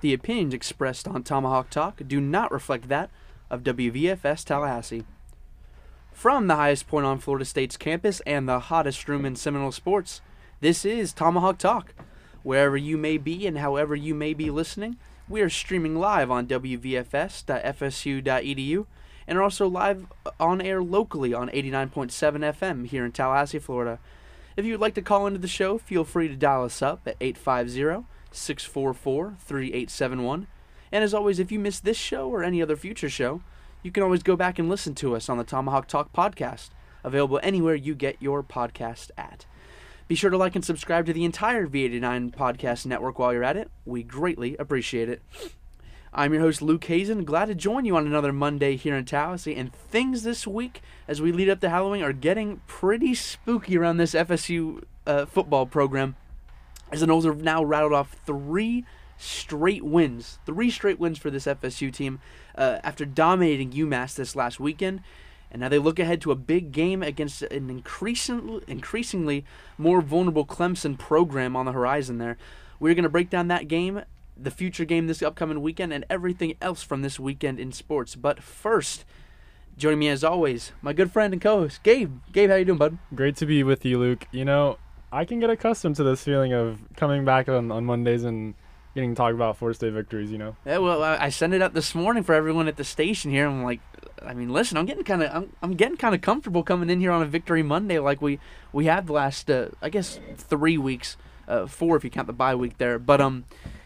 The opinions expressed on Tomahawk Talk do not reflect that of WVFS Tallahassee. From the highest point on Florida State's campus and the hottest room in Seminole sports, this is Tomahawk Talk. Wherever you may be and however you may be listening, we are streaming live on wvfs.fsu.edu and are also live on air locally on 89.7 FM here in Tallahassee, Florida. If you would like to call into the show, feel free to dial us up at 850-644-3871. And as always, if you miss this show or any other future show, you can always go back and listen to us on the Tomahawk Talk podcast, available anywhere you get your podcast at. Be sure to like and subscribe to the entire V89 podcast network while you're at it. We greatly appreciate it. I'm your host, Luke Hazen. Glad to join you on another Monday here in Tallahassee. And things this week, as we lead up to Halloween, are getting pretty spooky around this FSU football program, as the Noles have now rattled off three straight wins for this FSU team after dominating UMass this last weekend. And now they look ahead to a big game against an increasingly more vulnerable Clemson program on the horizon there. We're going to break down that game, the future game this upcoming weekend, and everything else from this weekend in sports. But first, joining me as always, my good friend and co-host, Gabe. Gabe, how you doing, bud? Great to be with you, Luke. You know, I can get accustomed to this feeling of coming back on Mondays and getting to talk about Florida State victories, you know? Yeah, well, I sent it out this morning for everyone at the station here. I'm like, I mean, listen, I'm getting kind of comfortable coming in here on a Victory Monday like we have the last, I guess, 3 weeks, four if you count the bye week there. But,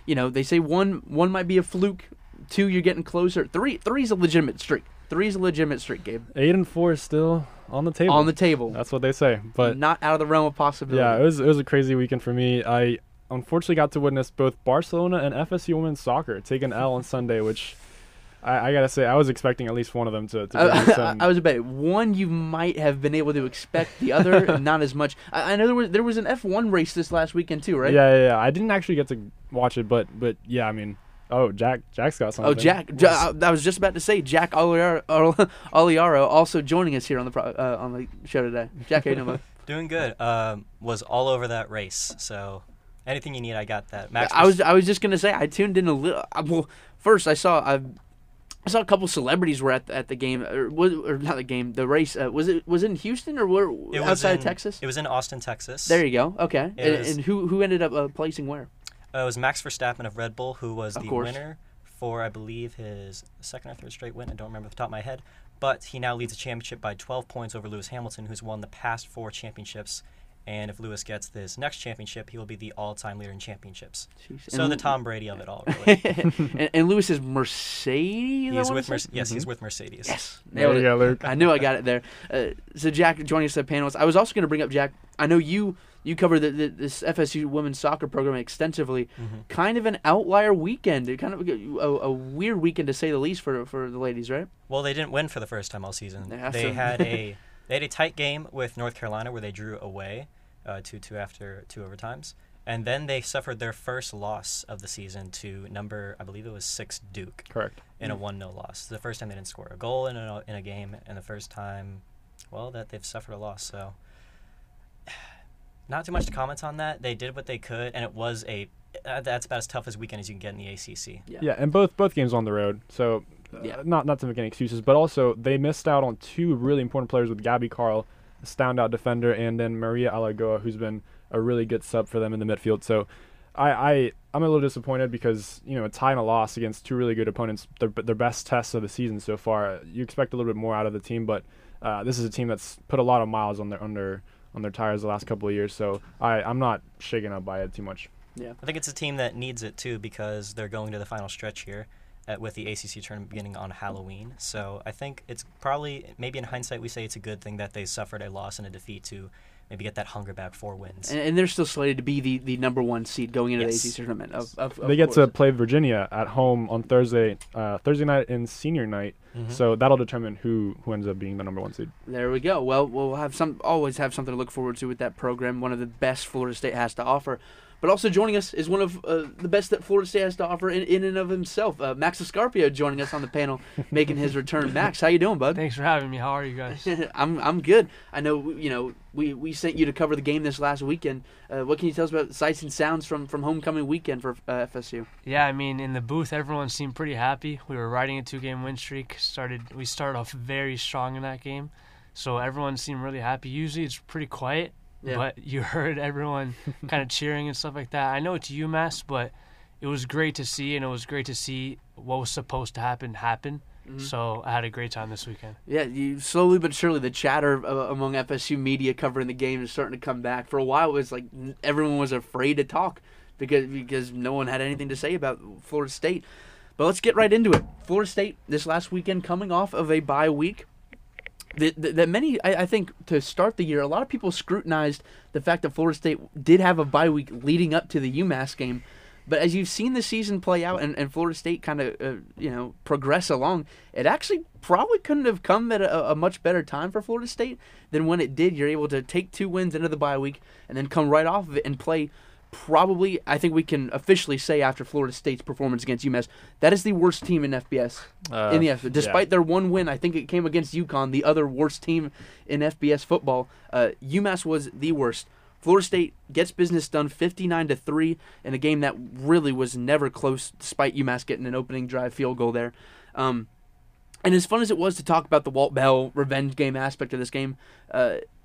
you know, they say one might be a fluke, two, you're getting closer. Three's a legitimate streak. Three's a legitimate streak, Gabe. 8-4 still on the table. On the table. That's what they say. But not out of the realm of possibility. Yeah, it was a crazy weekend for me. I unfortunately got to witness both Barcelona and FSU women's soccer take an L on Sunday, which I gotta say, I was expecting at least one of them to I was about one you might have been able to expect, the other not as much. I know there was an F1 race this last weekend too, right? Yeah. I didn't actually get to watch it, but yeah, I mean, oh, Jack's got something. Oh, I was just about to say Jack Agliaro also joining us here on the show today. Jack, how you doing? Doing good. Was all over that race, so anything you need, I got that. Max, I was just gonna say I tuned in a little. Well, first I saw a couple celebrities were at the game, or not the game, the race. Was it in Houston or outside of Texas? It was in Austin, Texas. There you go. Okay. And who ended up placing where? It was Max Verstappen of Red Bull, who was the winner for, I believe, his second or third straight win. I don't remember off the top of my head. But he now leads the championship by 12 points over Lewis Hamilton, who's won the past four championships. And if Lewis gets this next championship, he will be the all-time leader in championships. Jeez. So the Tom Brady of it all, really. and Lewis is Mercedes? He's with Mercedes. Yes. Nailed it. Luke. I knew I got it there. So Jack joining us at the panelists. I was also going to bring up, Jack, I know you cover this FSU women's soccer program extensively. Mm-hmm. Kind of an outlier weekend. Kind of a weird weekend, to say the least, for the ladies, right? Well, they didn't win for the first time all season. Yeah, They had a tight game with North Carolina where they drew away 2-2 after two overtimes. And then they suffered their first loss of the season to I believe it was 6 Duke. Correct. In a 1-0 loss. The first time they didn't score a goal in a game, and the first time, well, that they've suffered a loss. So not too much to comment on that. They did what they could, and it was that's about as tough as weekend as you can get in the ACC. Yeah, and both games on the road. So yeah. Not to make any excuses, but also they missed out on two really important players with Gabby Carl, a standout defender, and then Maria Alagoa, who's been a really good sub for them in the midfield. So I'm a little disappointed because, you know, a tie and a loss against two really good opponents, their best tests of the season so far. You expect a little bit more out of the team, but this is a team that's put a lot of miles on their tires the last couple of years, so I'm not shaken up by it too much. Yeah, I think it's a team that needs it too because they're going to the final stretch here with the ACC tournament beginning on Halloween. So I think it's probably, maybe in hindsight, we say it's a good thing that they suffered a loss and a defeat to maybe get that hunger back for wins. And they're still slated to be the number one seed going into the ACC tournament. They get to play Virginia at home on Thursday night and senior night. Mm-hmm. So that'll determine who ends up being the number one seed. There we go. Well, we'll always have something to look forward to with that program, one of the best Florida State has to offer. But also joining us is one of the best that Florida State has to offer in and of himself. Max Escarpio joining us on the panel, making his return. Max, how you doing, bud? Thanks for having me. How are you guys? I'm good. I know, you know, we sent you to cover the game this last weekend. What can you tell us about sights and sounds from homecoming weekend for FSU? Yeah, I mean, in the booth, everyone seemed pretty happy. We were riding a 2-game win streak. We started off very strong in that game, so everyone seemed really happy. Usually it's pretty quiet. Yeah. But you heard everyone kind of cheering and stuff like that. I know it's UMass, but it was great to see, and it was great to see what was supposed to happen. Mm-hmm. So I had a great time this weekend. Yeah, you slowly but surely the chatter among FSU media covering the game is starting to come back. For a while, it was like everyone was afraid to talk because no one had anything to say about Florida State. But let's get right into it. Florida State this last weekend coming off of a bye week. That many, I think, to start the year, a lot of people scrutinized the fact that Florida State did have a bye week leading up to the UMass game. But as you've seen the season play out and Florida State kind of, progress along, it actually probably couldn't have come at a much better time for Florida State than when it did. You're able to take 2 wins into the bye week and then come right off of it and play probably, I think we can officially say after Florida State's performance against UMass, that is the worst team in FBS. Despite their one win, I think it came against UConn, the other worst team in FBS football. UMass was the worst. Florida State gets business done 59-3 in a game that really was never close, despite UMass getting an opening drive field goal there. And as fun as it was to talk about the Walt Bell revenge game aspect of this game,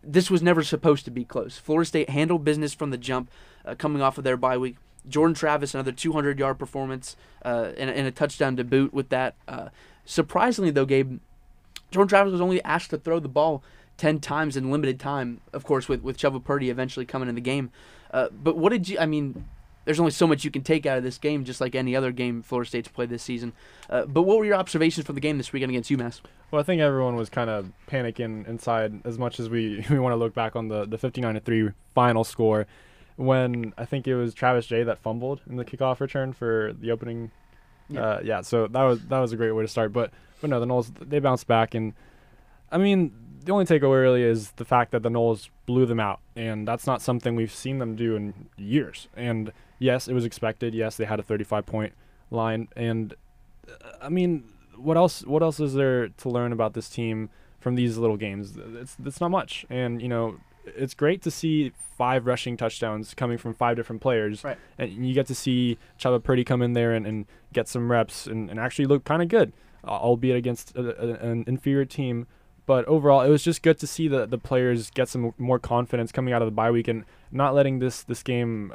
this was never supposed to be close. Florida State handled business from the jump, coming off of their bye week. Jordan Travis, another 200-yard performance and a touchdown to boot with that. Surprisingly, though, Gabe, Jordan Travis was only asked to throw the ball 10 times in limited time, of course, with Chubba Purdy eventually coming in the game. But what did you – I mean – there's only so much you can take out of this game, just like any other game Florida State's played this season. But what were your observations from the game this weekend against UMass? Well, I think everyone was kind of panicking inside as much as we want to look back on the 59-3 final score when I think it was Travis Jay that fumbled in the kickoff return for the opening. Yeah, so that was a great way to start. But no, the Noles, they bounced back. And, I mean, the only takeaway really is the fact that the Noles blew them out, and that's not something we've seen them do in years. And yes, it was expected. Yes, they had a 35-point line, and I mean, what else is there to learn about this team from these little games? It's not much. And you know, it's great to see 5 rushing touchdowns coming from 5 different players, right? And you get to see Chubba Purdy come in there and get some reps and actually look kind of good, albeit against an inferior team. But overall, it was just good to see the players get some more confidence coming out of the bye week and not letting this game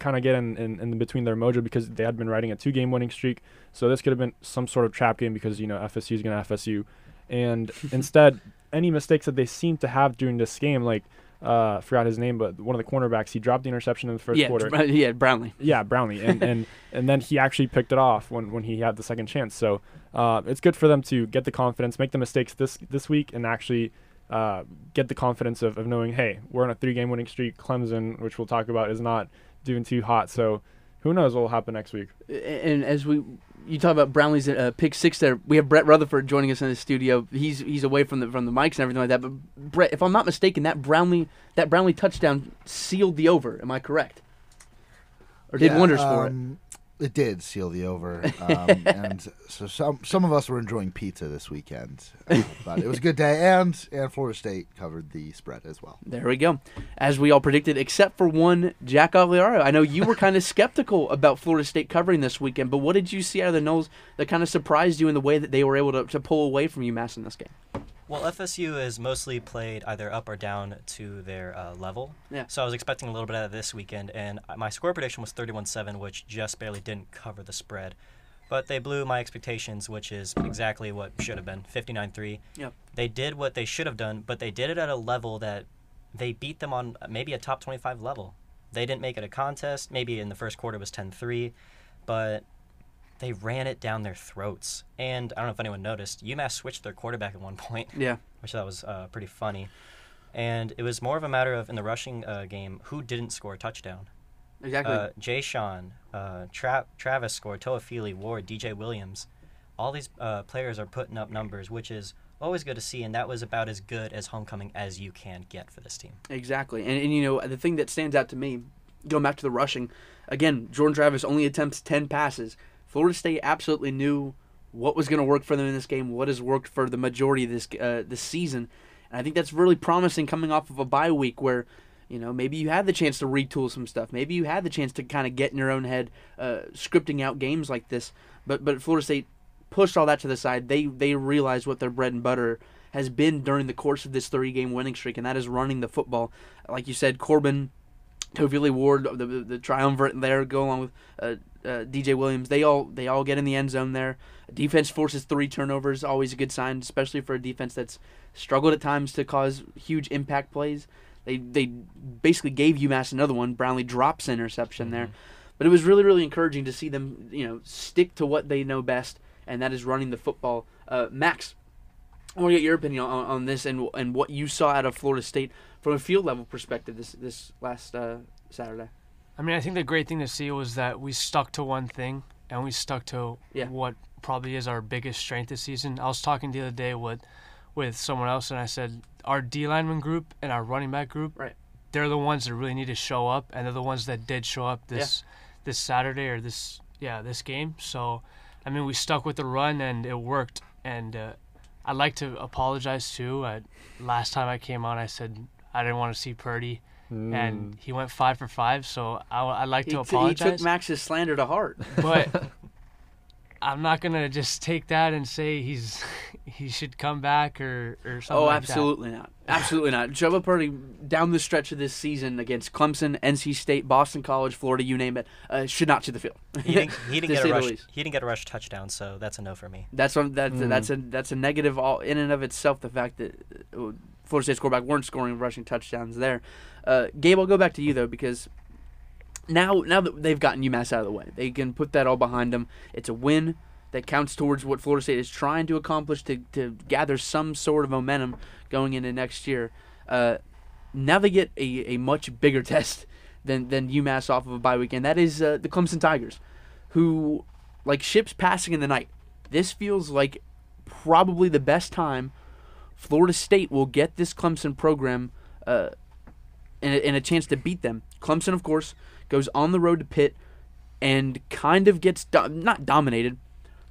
kind of get in between their mojo, because they had been riding a 2-game winning streak. So this could have been some sort of trap game because, you know, FSU is going to FSU. And instead, any mistakes that they seem to have during this game, like I forgot his name, but one of the cornerbacks, he dropped the interception in the first quarter. Brownlee. Yeah, Brownlee. And then he actually picked it off when he had the second chance. So it's good for them to get the confidence, make the mistakes this week, and actually get the confidence of knowing, hey, we're on a 3-game winning streak. Clemson, which we'll talk about, is not doing too hot. So who knows what will happen next week. And as you talk about Brownlee's pick 6 there, we have Brett Rutherford joining us in the studio. He's away from the mics and everything like that. But Brett, if I'm not mistaken, that Brownlee touchdown sealed the over. Am I correct? Or did wonders for it? It did seal the over. And so some of us were enjoying pizza this weekend. But it was a good day, and Florida State covered the spread as well. There we go. As we all predicted, except for one, Jack Agliaro. I know you were kind of skeptical about Florida State covering this weekend, but what did you see out of the Noles that kind of surprised you in the way that they were able to pull away from UMass in this game? Well, FSU has mostly played either up or down to their level. Yeah. So I was expecting a little bit out of this weekend, and my score prediction was 31-7, which just barely didn't cover the spread. But they blew my expectations, which is exactly what should have been, 59-3. Yep. They did what they should have done, but they did it at a level that they beat them on maybe a top 25 level. They didn't make it a contest. Maybe in the first quarter it was 10-3, but they ran it down their throats. And I don't know if anyone noticed, UMass switched their quarterback at one point, which I thought was pretty funny. And it was more of a matter of, in the rushing game, who didn't score a touchdown. Exactly. Jay Sean, Travis scored, Toa Feely, Ward, DJ Williams. All these players are putting up numbers, which is always good to see, and that was about as good as homecoming as you can get for this team. Exactly. And you know, the thing that stands out to me Going back to the rushing, again, Jordan Travis only attempts 10 passes. Florida State absolutely knew what was going to work for them in this game, what has worked for the majority of this season. And I think that's really promising coming off of a bye week where, you know, maybe you had the chance to retool some stuff. Maybe you had the chance to kind of get in your own head scripting out games like this. But Florida State pushed all that to the side. They realized what their bread and butter has been during the course of this 3-game winning streak, and that is running the football. Like you said, Corbin, Tovili Ward, the triumvirate there, go along with DJ Williams. They all get in the end zone there. Defense forces 3 turnovers, always a good sign, especially for a defense that's struggled at times to cause huge impact plays. They basically gave UMass another one. Brownlee drops an interception there, but it was really, really encouraging to see them, you know, stick to what they know best, and that is running the football. Max, I want to get your opinion on this and what you saw out of Florida State from a field level perspective this last Saturday. I mean, I think the great thing to see was that we stuck to one thing, and we stuck to what probably is our biggest strength this season. I was talking the other day with someone else, and I said our D lineman group and our running back group, they're the ones that really need to show up, and they're the ones that did show up this Saturday or this game. So, I mean, we stuck with the run, and it worked. And I'd like to apologize, too. Last time I came on, I said I didn't want to see Purdy, and he went 5 for 5, so I'd like to apologize. He took Max's slander to heart. But I'm not going to just take that and say he should come back or something like that. Oh, absolutely not. Absolutely not. Chubba Purdy, down the stretch of this season against Clemson, NC State, Boston College, Florida, you name it, should not see the field. He didn't get a rush touchdown, so that's a no for me. That's a negative all in and of itself, the fact that Florida State's quarterback weren't scoring rushing touchdowns there. Gabe, I'll go back to you, though, because now that they've gotten UMass out of the way, they can put that all behind them. It's a win that counts towards what Florida State is trying to accomplish to gather some sort of momentum going into next year. Now they get a much bigger test than UMass off of a bye weekend. That is the Clemson Tigers, who, like ships passing in the night, this feels like probably the best time Florida State will get this Clemson program and a chance to beat them. Clemson, of course, goes on the road to Pitt and kind of gets not dominated,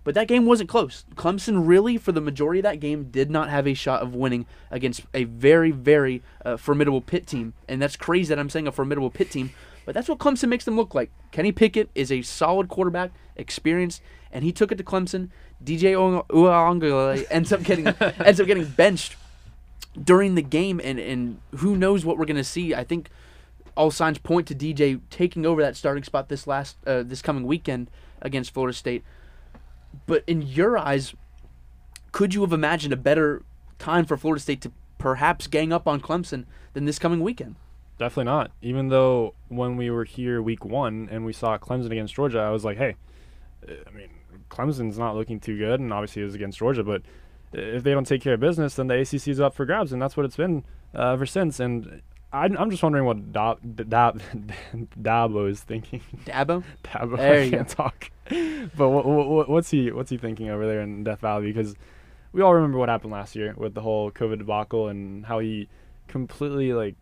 but that game wasn't close. Clemson really, for the majority of that game, did not have a shot of winning against a very, very formidable Pitt team. And that's crazy that I'm saying a formidable Pitt team, but that's what Clemson makes them look like. Kenny Pickett is a solid quarterback, experienced, and he took it to Clemson. DJ Uiagalelei ends up getting benched during the game, and who knows what we're going to see. I think all signs point to DJ taking over that starting spot this coming weekend against Florida State. But in your eyes, could you have imagined a better time for Florida State to perhaps gang up on Clemson than this coming weekend? Definitely not. Even though when we were here week 1 and we saw Clemson against Georgia, I was like, hey, I mean, Clemson's not looking too good, and obviously it was against Georgia, but if they don't take care of business, then the ACC is up for grabs, and that's what it's been ever since. And I'm just wondering what Dabo is thinking. Dabo. There you go. I can't talk. But what's he thinking over there in Death Valley? Because we all remember what happened last year with the whole COVID debacle and how he completely, like,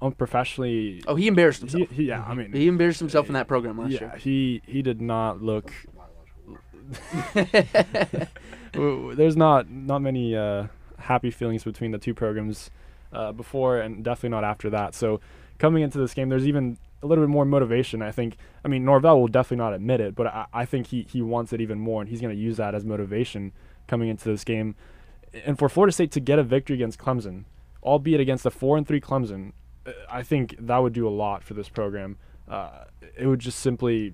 unprofessionally. Oh, he embarrassed himself. I mean, he embarrassed himself in that program last year. He did not look. There's not many happy feelings between the two programs before and definitely not after that. So coming into this game, there's even a little bit more motivation, I think. I mean, Norvell will definitely not admit it, but I think he wants it even more, and he's going to use that as motivation coming into this game. And for Florida State to get a victory against Clemson, albeit against a 4-3 Clemson, I think that would do a lot for this program. It would just simply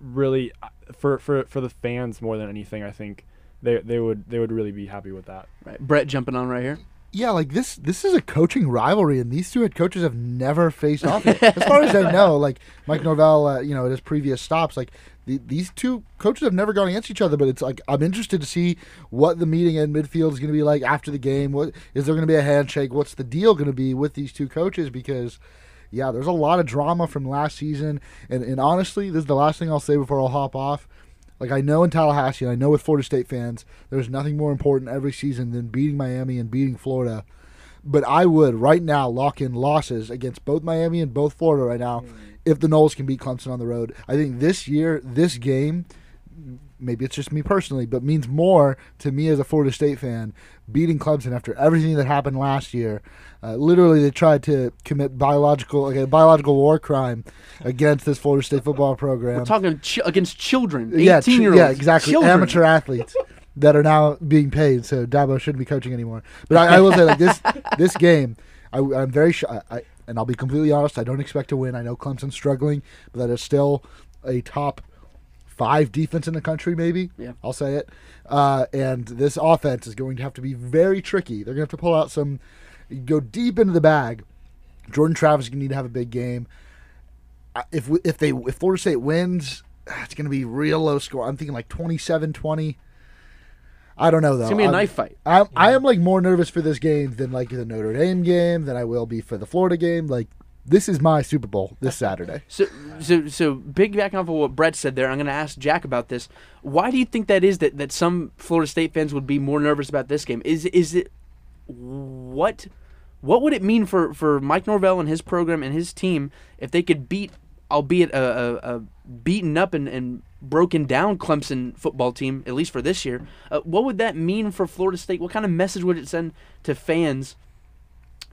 really, for the fans more than anything, I think they would really be happy with that. Right. Brett jumping on right here. Yeah, like this is a coaching rivalry, and these two head coaches have never faced off. As far as I know, like Mike Norvell, at his previous stops, like these two coaches have never gone against each other. But it's like I'm interested to see what the meeting in midfield is going to be like after the game. What is there going to be a handshake? What's the deal going to be with these two coaches? Because there's a lot of drama from last season, and honestly, this is the last thing I'll say before I'll hop off. Like, I know in Tallahassee, and I know with Florida State fans, there's nothing more important every season than beating Miami and beating Florida. But I would, right now, lock in losses against both Miami and both Florida right now if the Noles can beat Clemson on the road. I think this year, this game, maybe it's just me personally, but means more to me as a Florida State fan, beating Clemson after everything that happened last year. Literally, they tried to commit a biological war crime against this Florida State football program. We're talking against children, 18-year-olds. Yeah, exactly, children. Amateur athletes that are now being paid, so Dabo shouldn't be coaching anymore. But I will say, like, this game, I'm very shy, and I'll be completely honest, I don't expect to win. I know Clemson's struggling, but that is still a top 5 defense in the country, maybe. Yeah. I'll say it. And this offense is going to have to be very tricky. They're going to have to pull out some, go deep into the bag. Jordan Travis is going to need to have a big game. If Florida State wins, it's going to be real low score. I'm thinking like 27-20. I don't know, though. It's going to be a knife fight. I am, like, more nervous for this game than, like, the Notre Dame game than I will be for the Florida game. Like, this is my Super Bowl this Saturday. So big back off of what Brett said there, I'm going to ask Jack about this. Why do you think that is that some Florida State fans would be more nervous about this game? Is it what would it mean for Mike Norvell and his program and his team if they could beat, albeit a beaten up and broken down Clemson football team, at least for this year? What would that mean for Florida State? What kind of message would it send to fans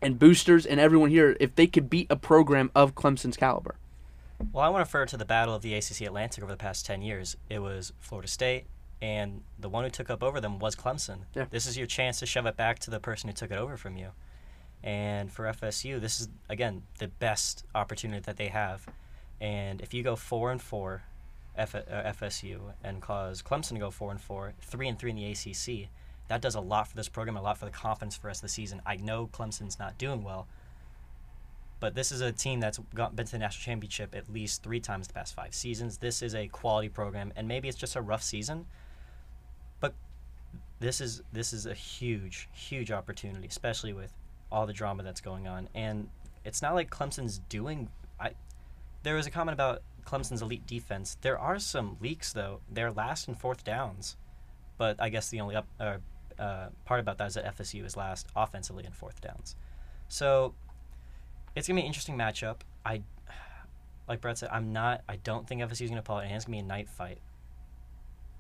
and boosters and everyone here if they could beat a program of Clemson's caliber? Well, I want to refer to the battle of the ACC Atlantic over the past 10 years. It was Florida State, and the one who took up over them was Clemson. Yeah. This is your chance to shove it back to the person who took it over from you. And for FSU, this is, again, the best opportunity that they have. And if you go 4-4, FSU, and cause Clemson to go 4-4, 3-3 in the ACC, that does a lot for this program, a lot for the confidence for the rest of the season. I know Clemson's not doing well, but this is a team that's been to the national championship at least 3 times the past 5 seasons. This is a quality program, and maybe it's just a rough season, but this is a huge, huge opportunity, especially with all the drama that's going on. And it's not like Clemson's doing. There was a comment about Clemson's elite defense. There are some leaks, though. They're last in 4th downs, but I guess the only part about that is that FSU is last offensively in 4th downs. So it's gonna be an interesting matchup. Like Brett said, I don't think FSU is gonna pull it, and it's gonna be a night fight.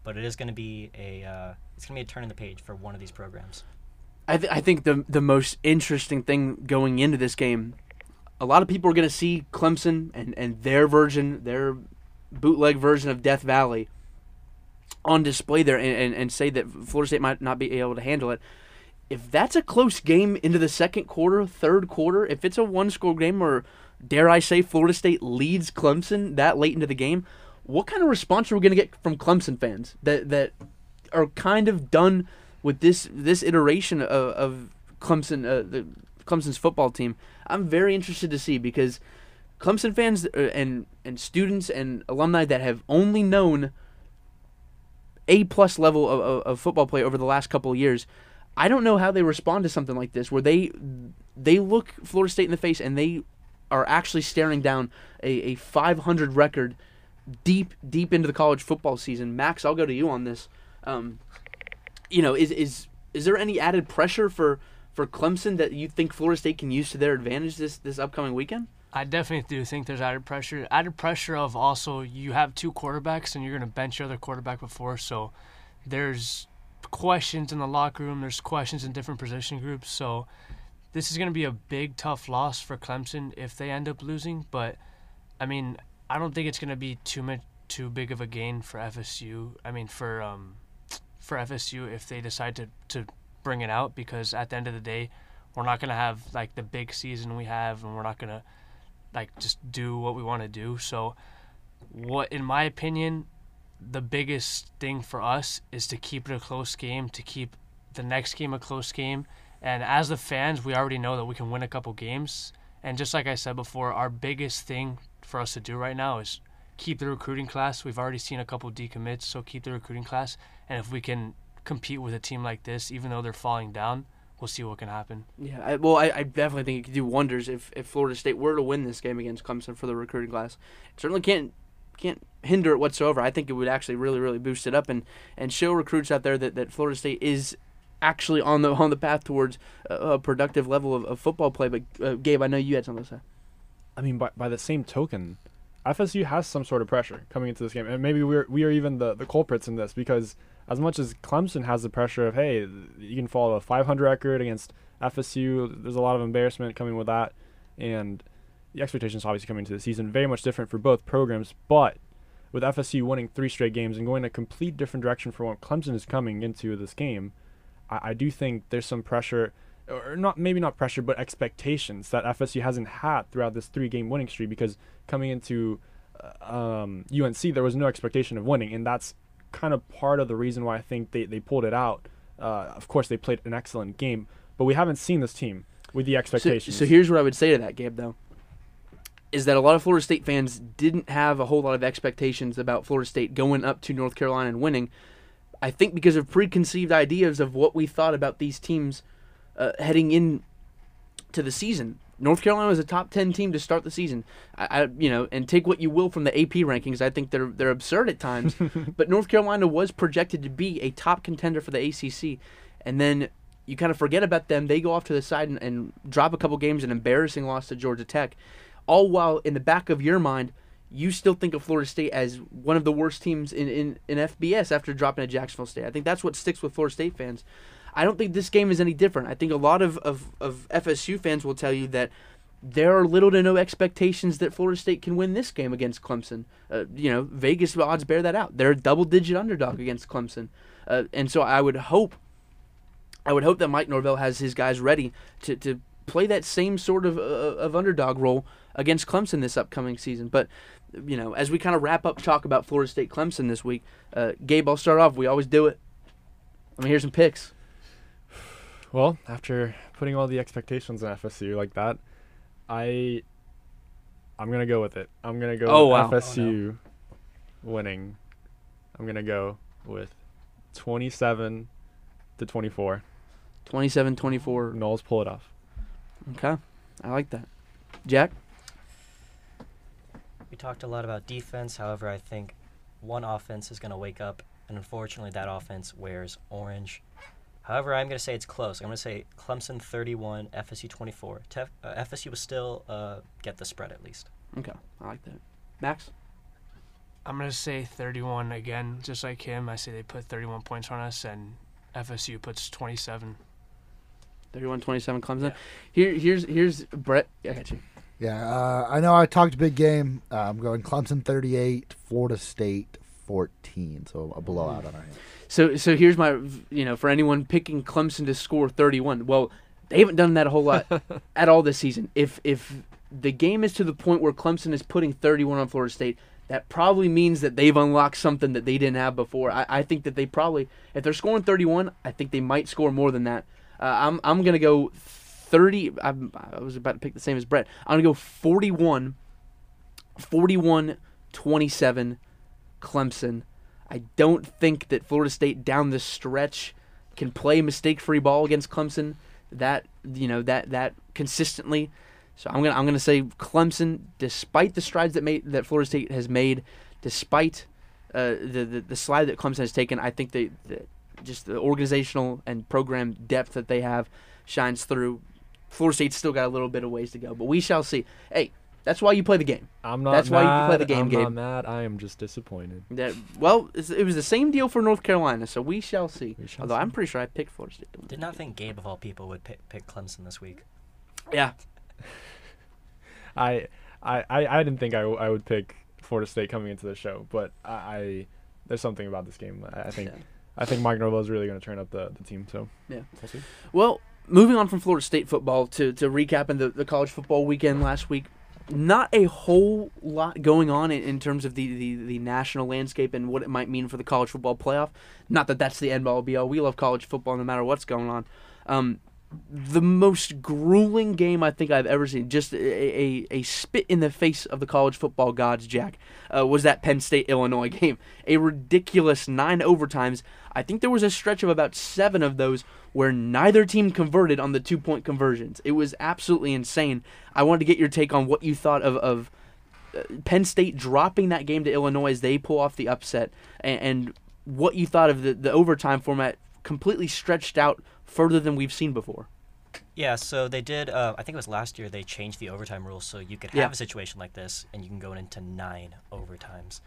But it is gonna be a turn in the page for one of these programs. I think the most interesting thing going into this game. A lot of people are going to see Clemson and their bootleg version of Death Valley on display there and say that Florida State might not be able to handle it. If that's a close game into the second quarter, third quarter, if it's a one-score game or, dare I say, Florida State leads Clemson that late into the game, what kind of response are we going to get from Clemson fans that are kind of done with this iteration of Clemson, Clemson's football team? I'm very interested to see, because Clemson fans and students and alumni that have only known A-plus level of football play over the last couple of years, I don't know how they respond to something like this, where they look Florida State in the face and they are actually staring down a 500 record deep into the college football season. Max, I'll go to you on this. Is there any added pressure for Clemson that you think Florida State can use to their advantage this upcoming weekend? I definitely do think there's added pressure. Added pressure of also you have 2 quarterbacks and you're going to bench your other quarterback before, so there's questions in the locker room, there's questions in different position groups, so this is going to be a big, tough loss for Clemson if they end up losing, but, I mean, I don't think it's going to be too big of a gain for FSU. I mean, for FSU if they decide to bring it out, because at the end of the day, we're not going to have like the big season we have, and we're not going to like just do what we want to do. So what, in my opinion, the biggest thing for us is to keep it a close game, to keep the next game a close game. And as the fans, we already know that we can win a couple games. And just like I said before, our biggest thing for us to do right now is keep the recruiting class. We've already seen a couple decommits, so keep the recruiting class. And if we can compete with a team like this, even though they're falling down, we'll see what can happen. Yeah, I definitely think it could do wonders if Florida State were to win this game against Clemson for the recruiting class. It certainly can't hinder it whatsoever. I think it would actually really, really boost it up and show recruits out there that Florida State is actually on the path towards a productive level of football play. But Gabe, I know you had something to say. I mean, by the same token, FSU has some sort of pressure coming into this game, and maybe we are even the culprits in this, because as much as Clemson has the pressure of, hey, you can follow a 500 record against FSU, there's a lot of embarrassment coming with that, and the expectations obviously coming into the season very much different for both programs. But with FSU winning 3 straight games and going a complete different direction for what Clemson is coming into this game, I do think there's some pressure, or not, maybe not pressure, but expectations that FSU hasn't had throughout this 3-game winning streak, because coming into UNC, there was no expectation of winning, and that's kind of part of the reason why I think they pulled it out. Of course, they played an excellent game, but we haven't seen this team with the expectations. So here's what I would say to that, Gabe, though, is that a lot of Florida State fans didn't have a whole lot of expectations about Florida State going up to North Carolina and winning, I think because of preconceived ideas of what we thought about these teams heading in to the season. North Carolina was a top 10 team to start the season. And take what you will from the AP rankings. I think they're absurd at times. But North Carolina was projected to be a top contender for the ACC. And then you kind of forget about them. They go off to the side and drop a couple games, an embarrassing loss to Georgia Tech. All while in the back of your mind, you still think of Florida State as one of the worst teams in FBS after dropping at Jacksonville State. I think that's what sticks with Florida State fans. I don't think this game is any different. I think a lot of FSU fans will tell you that there are little to no expectations that Florida State can win this game against Clemson. Vegas odds bear that out. They're a double-digit underdog against Clemson. And so I would hope that Mike Norvell has his guys ready to play that same sort of underdog role against Clemson this upcoming season. But, as we kind of wrap up talk about Florida State-Clemson this week, Gabe, I'll start off. We always do it. I mean, here's some picks. Well, after putting all the expectations on FSU like that, I'm going to go with it. I'm going to go with FSU winning. I'm going to go with 27-24. 27-24. Knowles pull it off. Okay. I like that. Jack? We talked a lot about defense. However, I think one offense is going to wake up, and unfortunately that offense wears orange. However, I'm going to say it's close. I'm going to say Clemson 31, FSU 24. FSU will still get the spread at least. Okay, I like that. Max? I'm going to say 31 again, just like him. I say they put 31 points on us, and FSU puts 27. 31-27 Clemson. Yeah. Here's Brett. I got you. Yeah, I know I talked big game. I'm going Clemson 38, Florida State 14, so a blowout on our hands. So here's my, for anyone picking Clemson to score 31, well, they haven't done that a whole lot at all this season. If the game is to the point where Clemson is putting 31 on Florida State, that probably means that they've unlocked something that they didn't have before. I think that they probably, if they're scoring 31, I think they might score more than that. I'm going to go 30. I was about to pick the same as Brett. I'm going to go 41-27 Clemson. I don't think that Florida State down the stretch can play mistake-free ball against Clemson that consistently. So I'm gonna say Clemson, despite the strides that Florida State has made, despite the slide that Clemson has taken, I think just the organizational and program depth that they have shines through. Florida State's still got a little bit of ways to go, but we shall see. Hey. That's why you play the game. I'm not mad. That's why you play the game, Gabe. I'm not mad. I am just disappointed. It was the same deal for North Carolina, so we shall see. Although I'm pretty sure I picked Florida State. Did not think Gabe, of all people, would pick Clemson this week. Yeah. I didn't think I would pick Florida State coming into the show, but there's something about this game. I think I think Mike Norvell is really going to turn up the team. So yeah, we'll see. Well, moving on from Florida State football to recapping the college football weekend last week. Not a whole lot going on in terms of the national landscape and what it might mean for the college football playoff. Not that that's the end-all, be-all. We love college football no matter what's going on. The most grueling game I think I've ever seen, just a spit in the face of the college football gods, Jack, was that Penn State-Illinois game. A ridiculous 9 overtimes. I think there was a stretch of about 7 of those where neither team converted on the 2-point conversions. It was absolutely insane. I wanted to get your take on what you thought of Penn State dropping that game to Illinois as they pull off the upset, and what you thought of the overtime format completely stretched out further than we've seen before. Yeah, so they did, I think it was last year, they changed the overtime rules so you could have a situation like this and you can go into 9 overtimes.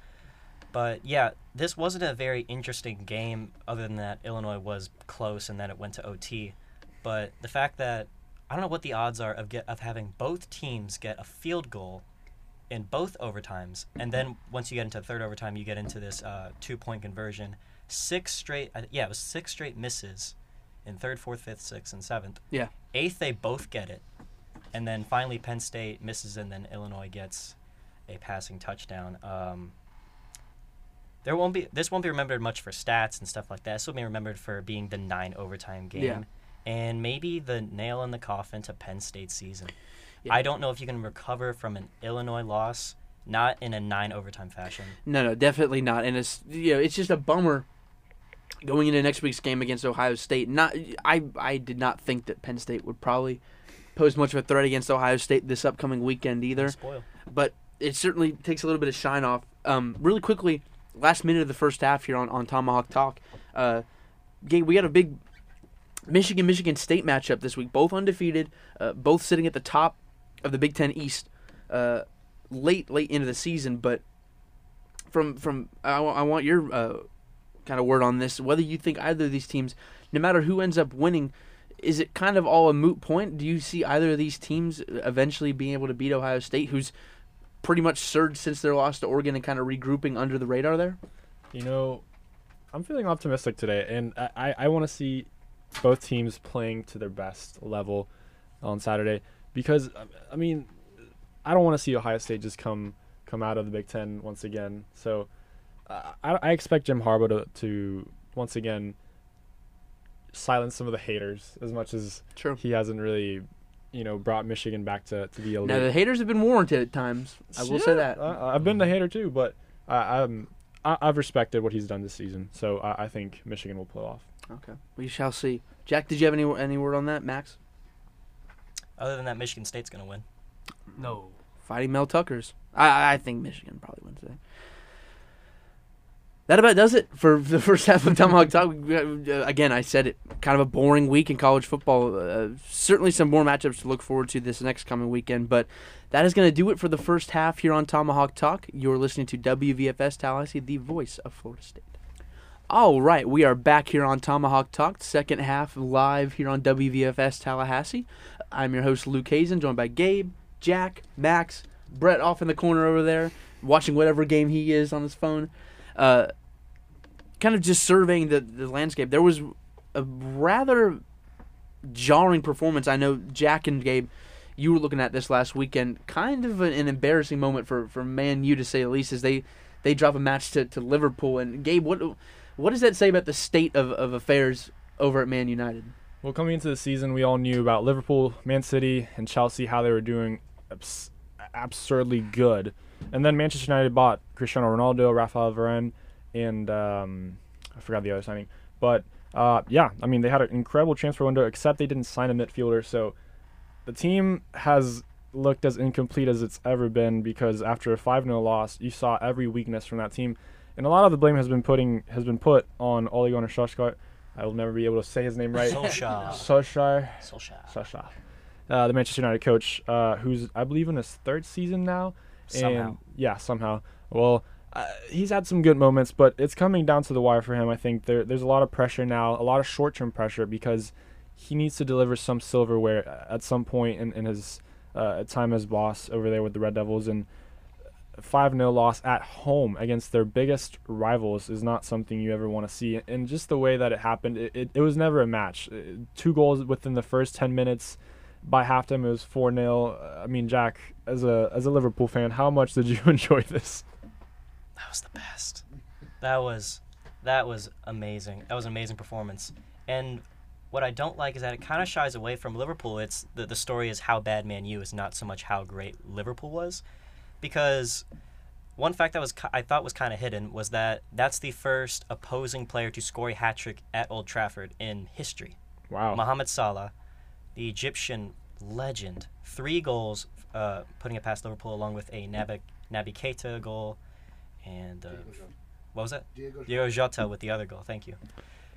But, yeah, this wasn't a very interesting game other than that Illinois was close and then it went to OT. But the fact that, I don't know what the odds are of having both teams get a field goal in both overtimes, and then once you get into the third overtime, you get into this two-point conversion. 6 straight misses in third, fourth, fifth, sixth, and seventh. Yeah. Eighth, they both get it. And then finally Penn State misses, and then Illinois gets a passing touchdown. This won't be remembered much for stats and stuff like that. This will be remembered for being the 9 overtime game. Yeah. And maybe the nail in the coffin to Penn State's season. Yeah. I don't know if you can recover from an Illinois loss, not in a 9 overtime fashion. No, definitely not. And it's just a bummer going into next week's game against Ohio State. I did not think that Penn State would probably pose much of a threat against Ohio State this upcoming weekend either. Spoil. But it certainly takes a little bit of shine off. Really quickly, last minute of the first half here on Tomahawk Talk, Gabe, we got a big Michigan State matchup this week. Both undefeated, both sitting at the top of the Big Ten East late into the season. But I want your kind of word on this. Whether you think either of these teams, no matter who ends up winning, is it kind of all a moot point? Do you see either of these teams eventually being able to beat Ohio State, who's pretty much surged since their loss to Oregon and kind of regrouping under the radar there? You know, I'm feeling optimistic today, and I want to see both teams playing to their best level on Saturday because, I mean, I don't want to see Ohio State just come out of the Big Ten once again. So I expect Jim Harbaugh to once again silence some of the haters as much as he hasn't really, brought Michigan back to the elite. Now, the haters have been warranted at times. I will say that. I've been the hater too, but I've respected what he's done this season. So I think Michigan will pull off. Okay, we shall see. Jack, did you have any word on that, Max? Other than that, Michigan State's going to win. No. Fighting Mel Tuckers. I think Michigan probably wins today. That about does it for the first half of Tomahawk Talk. Again, I said it, kind of a boring week in college football. Certainly some more matchups to look forward to this next coming weekend, but that is going to do it for the first half here on Tomahawk Talk. You're listening to WVFS Tallahassee, the voice of Florida State. All right, we are back here on Tomahawk Talk, second half live here on WVFS Tallahassee. I'm your host, Luke Hazen, joined by Gabe, Jack, Max, Brett off in the corner over there, watching whatever game he is on his phone. Kind of just surveying the landscape. There was a rather jarring performance. I know, Jack and Gabe, you were looking at this last weekend. Kind of an embarrassing moment for Man U, to say the least, as they drop a match to Liverpool. And Gabe, what does that say about the state of affairs over at Man United? Well, coming into the season, we all knew about Liverpool, Man City, and Chelsea, how they were doing absurdly good. And then Manchester United bought Cristiano Ronaldo, Rafael Varane, and I forgot the other signing. But, they had an incredible transfer window, except they didn't sign a midfielder. So the team has looked as incomplete as it's ever been because after a 5-0 loss, you saw every weakness from that team. And a lot of the blame has been put on Ole Gunnar Solskjaer. I will never be able to say his name right. Solskjaer. The Manchester United coach, who's, I believe, in his 3rd season now. Somehow. Somehow. Well, he's had some good moments, but it's coming down to the wire for him. I think there's a lot of pressure now, a lot of short-term pressure, because he needs to deliver some silverware at some point in his time as boss over there with the Red Devils. And 5-0 loss at home against their biggest rivals is not something you ever want to see. And just the way that it happened, it was never a match. 2 goals within the first 10 minutes. By halftime, it was 4-0. I mean, Jack, as a Liverpool fan, how much did you enjoy this? That was the best. That was amazing. That was an amazing performance. And what I don't like is that it kind of shies away from Liverpool. It's the story is how bad Man U is, not so much how great Liverpool was. Because one fact that I thought was kind of hidden was that that's the first opposing player to score a hat-trick at Old Trafford in history. Wow. Mohamed Salah, the Egyptian legend, 3 goals, putting it past Liverpool, along with a Naby Keita goal, and what was that? Diego Jota with the other goal. Thank you.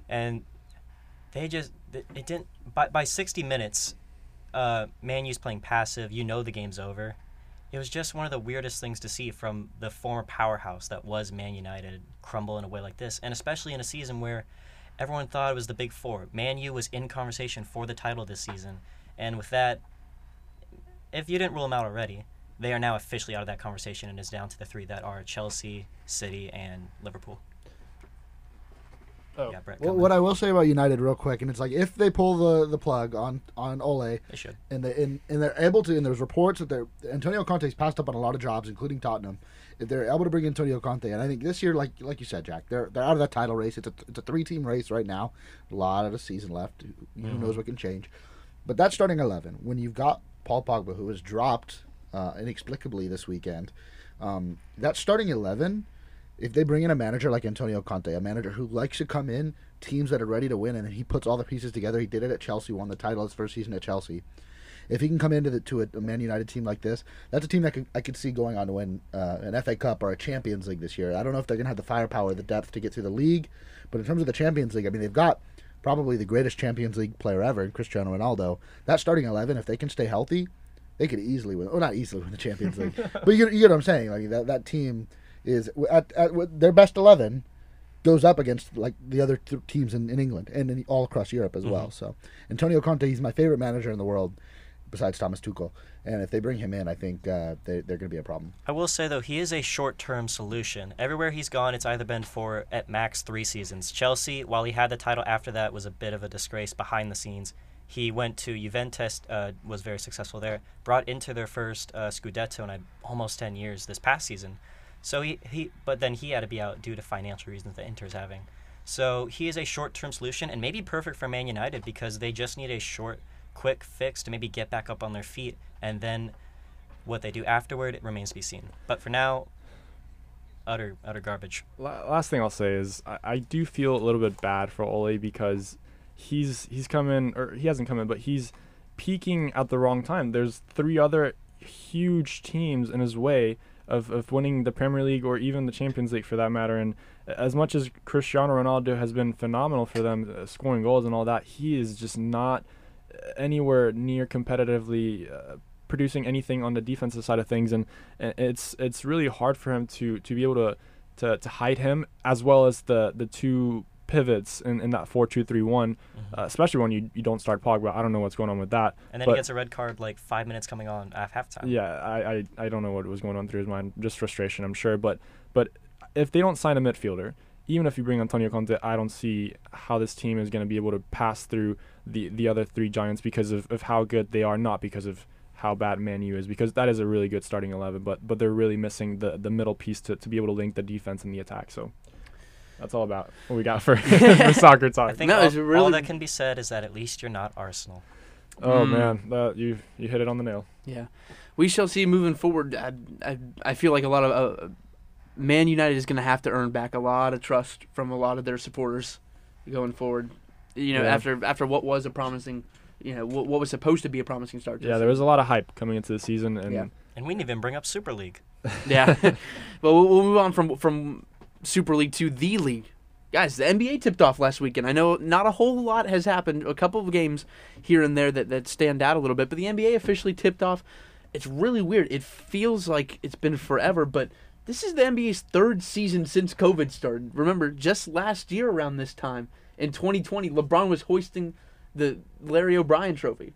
And they just, it didn't, by 60 minutes, Man U's playing passive, you know the game's over. It was just one of the weirdest things to see from the former powerhouse that was Man United crumble in a way like this, and especially in a season where everyone thought it was the Big Four. Man U was in conversation for the title this season, and with that, if you didn't rule them out already, they are now officially out of that conversation and is down to the three that are Chelsea, City, and Liverpool. Oh. Yeah, Brett, well, what I will say about United real quick, and it's like if they pull the plug on Ole, they should. And they're able to, and there's reports that they're, Antonio Conte's passed up on a lot of jobs, including Tottenham. If they're able to bring Antonio Conte, and I think this year, like you said, Jack, they're out of that title race. It's a 3-team race right now. A lot of the season left. Who knows what can change? But that's starting 11. When you've got Paul Pogba, who was dropped inexplicably this weekend, that starting 11. If they bring in a manager like Antonio Conte, a manager who likes to come in, teams that are ready to win, and he puts all the pieces together. He did it at Chelsea, won the title his first season at Chelsea. If he can come into a Man United team like this, that's a team that I could see going on to win an FA Cup or a Champions League this year. I don't know if they're going to have the firepower, the depth to get through the league, but in terms of the Champions League, I mean, they've got probably the greatest Champions League player ever, Cristiano Ronaldo. That starting 11, if they can stay healthy, they could easily win. Well, not easily win the Champions League, but you get what I'm saying. Like that team is at their best 11 goes up against like the other teams in England and all across Europe as well. So Antonio Conte, he's my favorite manager in the world besides Thomas Tuchel. And if they bring him in, I think they're going to be a problem. I will say, though, he is a short-term solution. Everywhere he's gone, it's either been for at max 3 seasons. Chelsea, while he had the title after that, was a bit of a disgrace behind the scenes. He went to Juventus, was very successful there, brought into their first Scudetto in almost 10 years this past season. So but then he had to be out due to financial reasons that Inter's having. So he is a short-term solution and maybe perfect for Man United because they just need a short, quick fix to maybe get back up on their feet. And then what they do afterward, it remains to be seen. But for now, utter garbage. Last thing I'll say is I do feel a little bit bad for Ole because he's come in, or he hasn't come in, but he's peaking at the wrong time. There's 3 other huge teams in his way of winning the Premier League or even the Champions League for that matter. And as much as Cristiano Ronaldo has been phenomenal for them, scoring goals and all that, he is just not anywhere near competitively producing anything on the defensive side of things. And it's really hard for him to be able to hide him as well as the 2 pivots in that 4-2-3-1, especially when you don't start Pogba. I don't know what's going on with that. And then he gets a red card like 5 minutes coming on at halftime. Yeah, I don't know what was going on through his mind. Just frustration, I'm sure. But if they don't sign a midfielder, even if you bring Antonio Conte, I don't see how this team is going to be able to pass through the other 3 giants because of how good they are, not because of how bad Man U is, because that is a really good starting 11. But they're really missing the middle piece to be able to link the defense and the attack. So that's all about what we got for soccer talk. I think all that can be said is that at least you're not Arsenal. Oh, man. You hit it on the nail. Yeah. We shall see moving forward. I feel like a lot of Man United is going to have to earn back a lot of trust from a lot of their supporters going forward. You know, after what was a promising, you know, what was supposed to be a promising start. There was a lot of hype coming into the season. And we didn't even bring up Super League. Yeah. But we'll move on from Super League to the league. Guys, the NBA tipped off last weekend. I know not a whole lot has happened. A couple of games here and there that stand out a little bit, but the NBA officially tipped off. It's really weird. It feels like it's been forever, but this is the NBA's 3rd season since COVID started. Remember, just last year around this time, in 2020, LeBron was hoisting the Larry O'Brien trophy.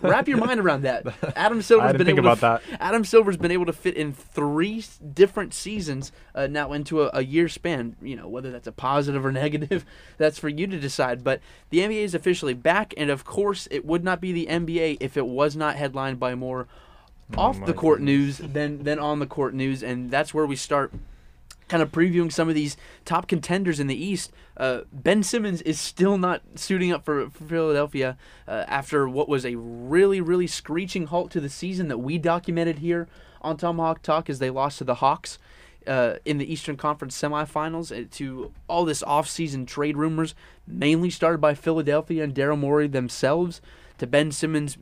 Wrap your mind around that. Adam Silver's been able to fit in 3 different seasons now into a year span. You know, whether that's a positive or negative, that's for you to decide. But the NBA is officially back, and of course, it would not be the NBA if it was not headlined by more off-the-court news than on-the-court news, and that's where we start kind of previewing some of these top contenders in the East. Ben Simmons is still not suiting up for Philadelphia after what was a really, really screeching halt to the season that we documented here on Tomahawk Talk as they lost to the Hawks in the Eastern Conference semifinals to all this off-season trade rumors, mainly started by Philadelphia and Daryl Morey themselves, to Ben Simmons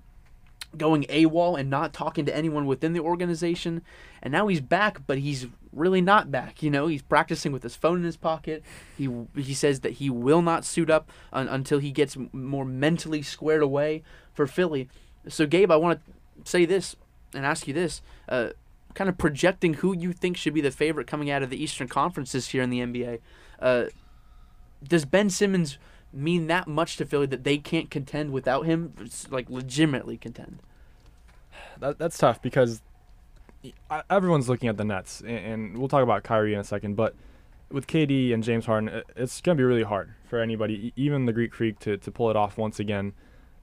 going AWOL and not talking to anyone within the organization. And now he's back, but he's really not back. You know, he's practicing with his phone in his pocket. He says that he will not suit up until he gets more mentally squared away for Philly. So, Gabe, I want to say this and ask you this. Kind of projecting who you think should be the favorite coming out of the Eastern Conference this year in the NBA. Does Ben Simmons mean that much to Philly that they can't contend without him? It's like legitimately contend. That's tough because everyone's looking at the Nets, and we'll talk about Kyrie in a second, but with KD and James Harden, it's going to be really hard for anybody, even the Greek Freak, to pull it off once again.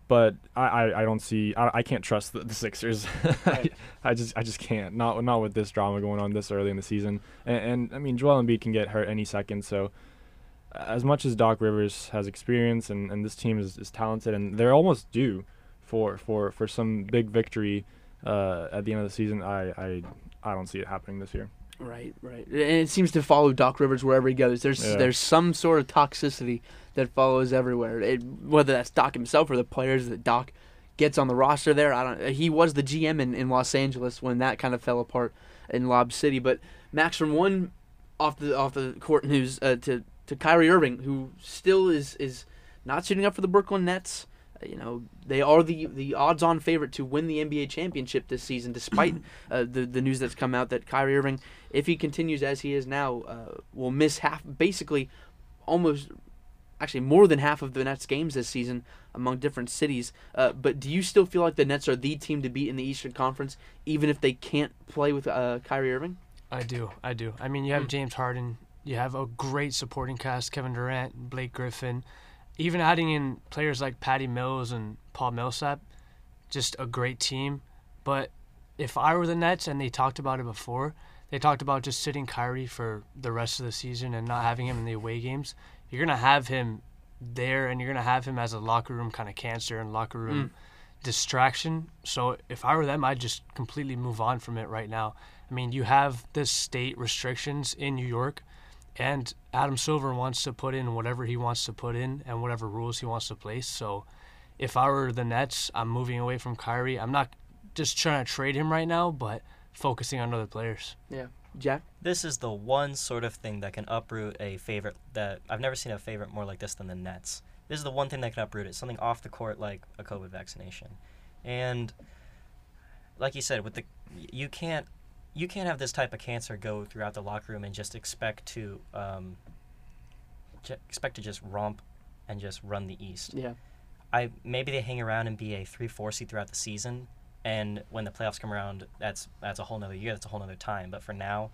But I can't trust the Sixers. Right. I just can't. Not with this drama going on this early in the season. And I mean, Joel Embiid can get hurt any second, so as much as Doc Rivers has experience and this team is talented, and they're almost due for some big victory at the end of the season, I don't see it happening this year. Right. And it seems to follow Doc Rivers wherever he goes. There's some sort of toxicity that follows everywhere, whether that's Doc himself or the players that Doc gets on the roster there. He was the GM in Los Angeles when that kind of fell apart in Lob City. But Max, from one off the court news to Kyrie Irving, who still is not suiting up for the Brooklyn Nets. You know, they are the odds-on favorite to win the NBA championship this season, despite the news that's come out that Kyrie Irving, if he continues as he is now, will miss more than half of the Nets games this season among different cities. But do you still feel like the Nets are the team to beat in the Eastern Conference, even if they can't play with Kyrie Irving? I do. I mean, you have James Harden. You have a great supporting cast, Kevin Durant, Blake Griffin. Even adding in players like Patty Mills and Paul Millsap, just a great team. But if I were the Nets, and they talked about it before, they talked about just sitting Kyrie for the rest of the season and not having him in the away games. You're going to have him there, and you're going to have him as a locker room kind of cancer and locker room distraction. So if I were them, I'd just completely move on from it right now. I mean, you have the state restrictions in New York, and Adam Silver wants to put in whatever he wants to put in and whatever rules he wants to place. So if I were the Nets, I'm moving away from Kyrie. I'm not just trying to trade him right now, but focusing on other players. Yeah. Jack? This is the one sort of thing that can uproot a favorite. That I've never seen a favorite more like this than the Nets. This is the one thing that can uproot it. Something off the court like a COVID vaccination. And like you said, with the you can't have this type of cancer go throughout the locker room and just expect to just romp and just run the East. Yeah, maybe they hang around and be a 3-4 seed throughout the season, and when the playoffs come around, that's a whole nother year, that's a whole nother time. But for now,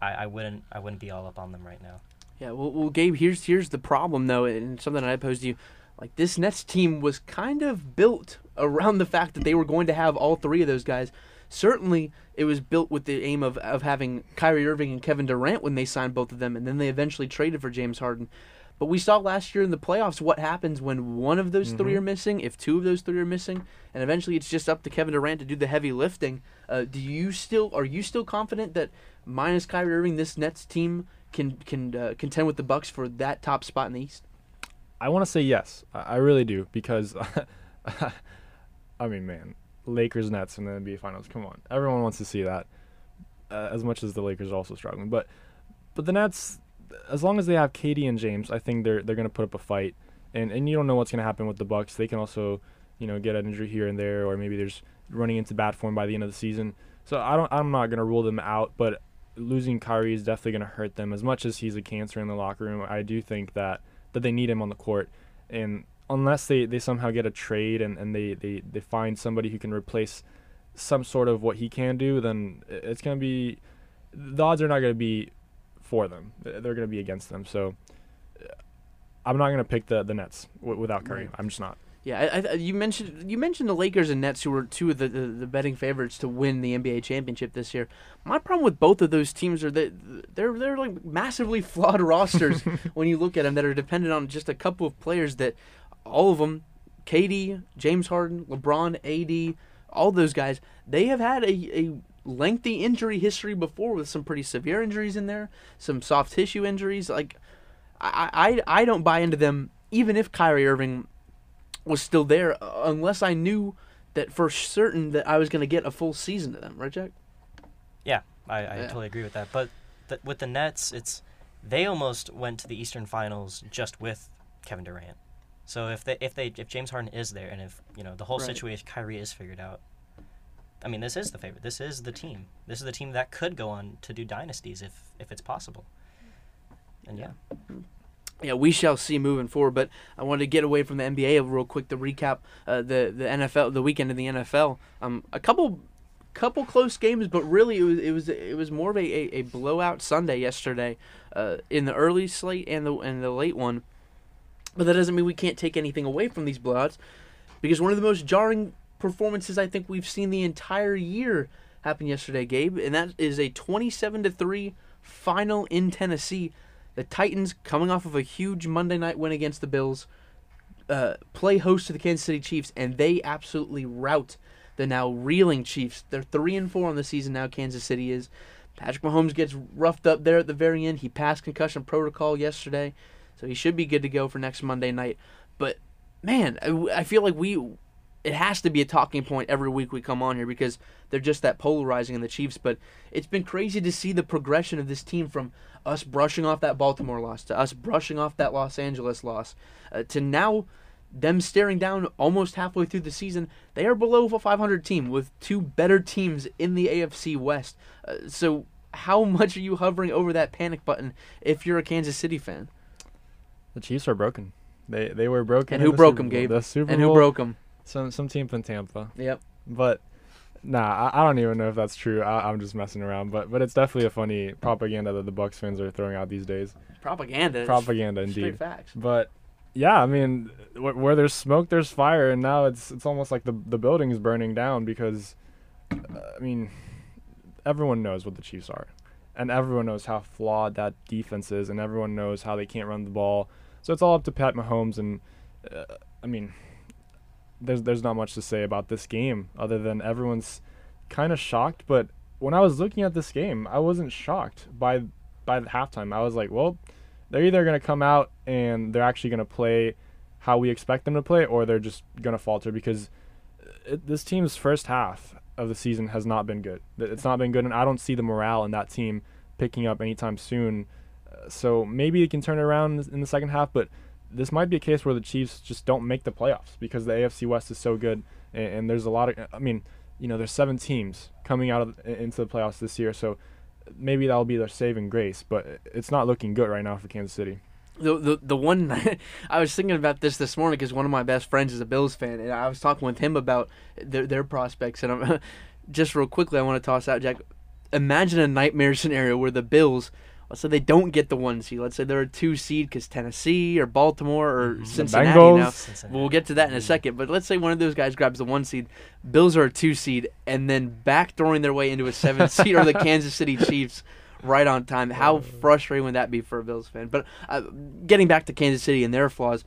I wouldn't be all up on them right now. Yeah, well, Gabe, here's the problem though, and something I posed to you. Like, this Nets team was kind of built around the fact that they were going to have all three of those guys. Certainly, it was built with the aim of having Kyrie Irving and Kevin Durant when they signed both of them, and then they eventually traded for James Harden. But we saw last year in the playoffs what happens when one of those three are missing, if two of those three are missing, and eventually it's just up to Kevin Durant to do the heavy lifting. Are you still confident that minus Kyrie Irving, this Nets team can contend with the Bucks for that top spot in the East? I want to say yes. I really do, because I mean, man. Lakers Nets in the NBA Finals. Come on, everyone wants to see that. As much as the Lakers are also struggling, but the Nets, as long as they have KD and James, I think they're going to put up a fight. And you don't know what's going to happen with the Bucks. They can also, you know, get an injury here and there, or maybe they're running into bad form by the end of the season. So I'm not going to rule them out. But losing Kyrie is definitely going to hurt them. As much as he's a cancer in the locker room, I do think that they need him on the court. And unless they somehow get a trade and they find somebody who can replace some sort of what he can do, then it's going to be – the odds are not going to be for them. They're going to be against them. So I'm not going to pick the Nets without Curry. Right. I'm just not. Yeah, you mentioned the Lakers and Nets, who were two of the betting favorites to win the NBA championship this year. My problem with both of those teams are that they're like massively flawed rosters when you look at them, that are dependent on just a couple of players that – all of them, KD, James Harden, LeBron, AD, all those guys, they have had a lengthy injury history before, with some pretty severe injuries in there, some soft tissue injuries. Like, I don't buy into them, even if Kyrie Irving was still there, unless I knew that for certain that I was going to get a full season of them. Right, Jack? Yeah, I totally agree with that. But with the Nets, they almost went to the Eastern Finals just with Kevin Durant. So if James Harden is there, and if the whole situation, Kyrie is figured out, I mean, this is the favorite. This is the team. This is the team that could go on to do dynasties if it's possible. And yeah, we shall see moving forward. But I wanted to get away from the NBA real quick to recap the NFL, the weekend in the NFL. A couple close games, but really it was more of a blowout Sunday yesterday, in the early slate and the late one. But that doesn't mean we can't take anything away from these blowouts, because one of the most jarring performances I think we've seen the entire year happened yesterday, Gabe, and that is a 27-3 final in Tennessee. The Titans, coming off of a huge Monday night win against the Bills, play host to the Kansas City Chiefs, and they absolutely rout the now reeling Chiefs. They're 3-4 on the season now, Kansas City is. Patrick Mahomes gets roughed up there at the very end. He passed concussion protocol yesterday, so he should be good to go for next Monday night. But, man, I feel like it has to be a talking point every week we come on here, because they're just that polarizing in the Chiefs. But it's been crazy to see the progression of this team from us brushing off that Baltimore loss to us brushing off that Los Angeles loss to now them staring down almost halfway through the season. They are below a 500 team with two better teams in the AFC West. So how much are you hovering over that panic button if you're a Kansas City fan? The Chiefs are broken. They were broken. And who broke them, Gabe? The Super Bowl. And who broke them? Some team from Tampa. Yep. But, nah, I don't even know if that's true. I'm just messing around. But it's definitely a funny propaganda that the Bucs fans are throwing out these days. Propaganda, indeed. Straight facts. But, yeah, I mean, where there's smoke, there's fire. And now it's almost like the building's burning down because, I mean, everyone knows what the Chiefs are. And everyone knows how flawed that defense is. And everyone knows how they can't run the ball. So it's all up to Pat Mahomes. And, I mean, there's not much to say about this game other than everyone's kind of shocked. But when I was looking at this game, I wasn't shocked by the halftime. I was like, well, they're either going to come out and they're actually going to play how we expect them to play, or they're just going to falter, because this team's first half of the season has not been good. It's not been good, and I don't see the morale in that team picking up anytime soon. So maybe it can turn around in the second half, but this might be a case where the Chiefs just don't make the playoffs because the AFC West is so good, and there's a lot of, I mean, there's 7 teams coming out into the playoffs this year, so maybe that'll be their saving grace, but it's not looking good right now for Kansas City. The one, I was thinking about this morning because one of my best friends is a Bills fan, and I was talking with him about their prospects, and just real quickly, I want to toss out, Jack, imagine a nightmare scenario where the Bills, let's say they don't get the 1 seed. Let's say they're a 2 seed because Tennessee or Baltimore or Cincinnati. Now. We'll get to that in a second. But let's say one of those guys grabs the 1 seed. Bills are a 2 seed, and then backdooring their way into a 7 seed are the Kansas City Chiefs right on time. How frustrating would that be for a Bills fan? But getting back to Kansas City and their flaws,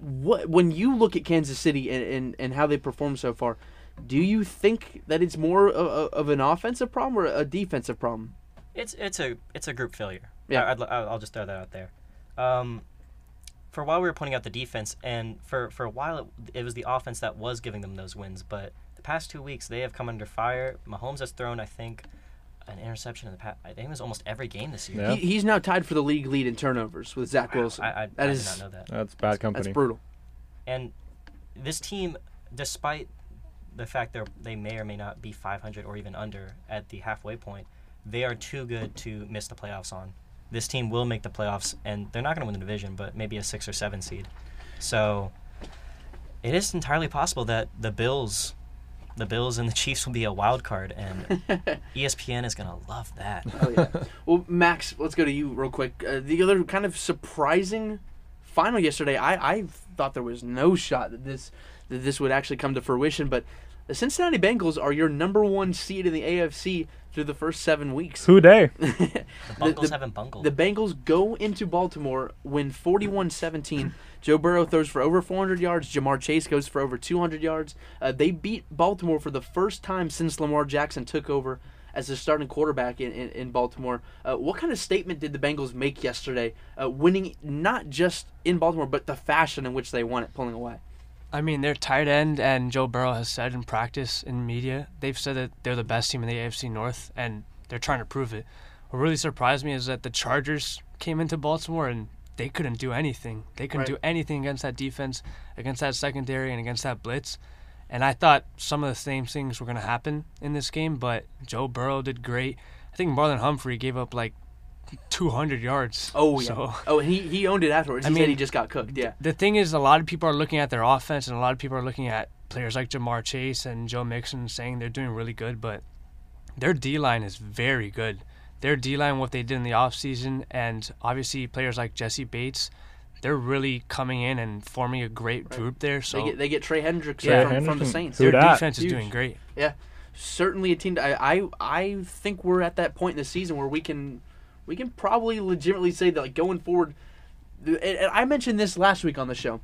when you look at Kansas City and how they perform so far, do you think that it's more of an offensive problem or a defensive problem? It's a group failure. Yeah, I'll just throw that out there. For a while we were pointing out the defense, and for a while it was the offense that was giving them those wins. But the past 2 weeks they have come under fire. Mahomes has thrown, I think, an interception in the past. I think it was almost every game this year. Yeah. He's now tied for the league lead in turnovers with Zach Wilson. I did not know that. That's bad company. That's brutal. And this team, despite the fact that they may or may not be 500 or even under at the halfway point, they are too good to miss the playoffs on. This team will make the playoffs, and they're not going to win the division, but maybe a 6 or 7 seed. So it is entirely possible that the Bills and the Chiefs will be a wild card, and ESPN is going to love that. Oh, yeah. Well, Max, let's go to you real quick. The other kind of surprising final yesterday, I thought there was no shot that this would actually come to fruition, but the Cincinnati Bengals are your number 1 seed in the AFC through the first 7 weeks. Who day? The Bengals haven't bungled. The Bengals go into Baltimore, win 41-17. Joe Burrow throws for over 400 yards. Jamar Chase goes for over 200 yards. They beat Baltimore for the first time since Lamar Jackson took over as the starting quarterback in Baltimore. What kind of statement did the Bengals make yesterday, winning not just in Baltimore, but the fashion in which they won it, pulling away? I mean, their tight end and Joe Burrow has said in practice, in media, they've said that they're the best team in the AFC North, and they're trying to prove it. What really surprised me is that the Chargers came into Baltimore and they couldn't do anything. They couldn't do anything against that defense, against that secondary, and against that blitz. And I thought some of the same things were going to happen in this game, but Joe Burrow did great. I think Marlon Humphrey gave up like 200 yards. Oh, yeah. So, oh, and he owned it afterwards. He said he just got cooked, yeah. The thing is, a lot of people are looking at their offense, and a lot of people are looking at players like Jamar Chase and Joe Mixon saying they're doing really good, but their D-line is very good. Their D-line, what they did in the offseason, and obviously players like Jesse Bates, they're really coming in and forming a great group there. So they get Trey Hendrickson from the Saints. Their defense is doing great. Yeah, certainly a team. I think we're at that point in the season where we can probably legitimately say that, like, going forward. And I mentioned this last week on the show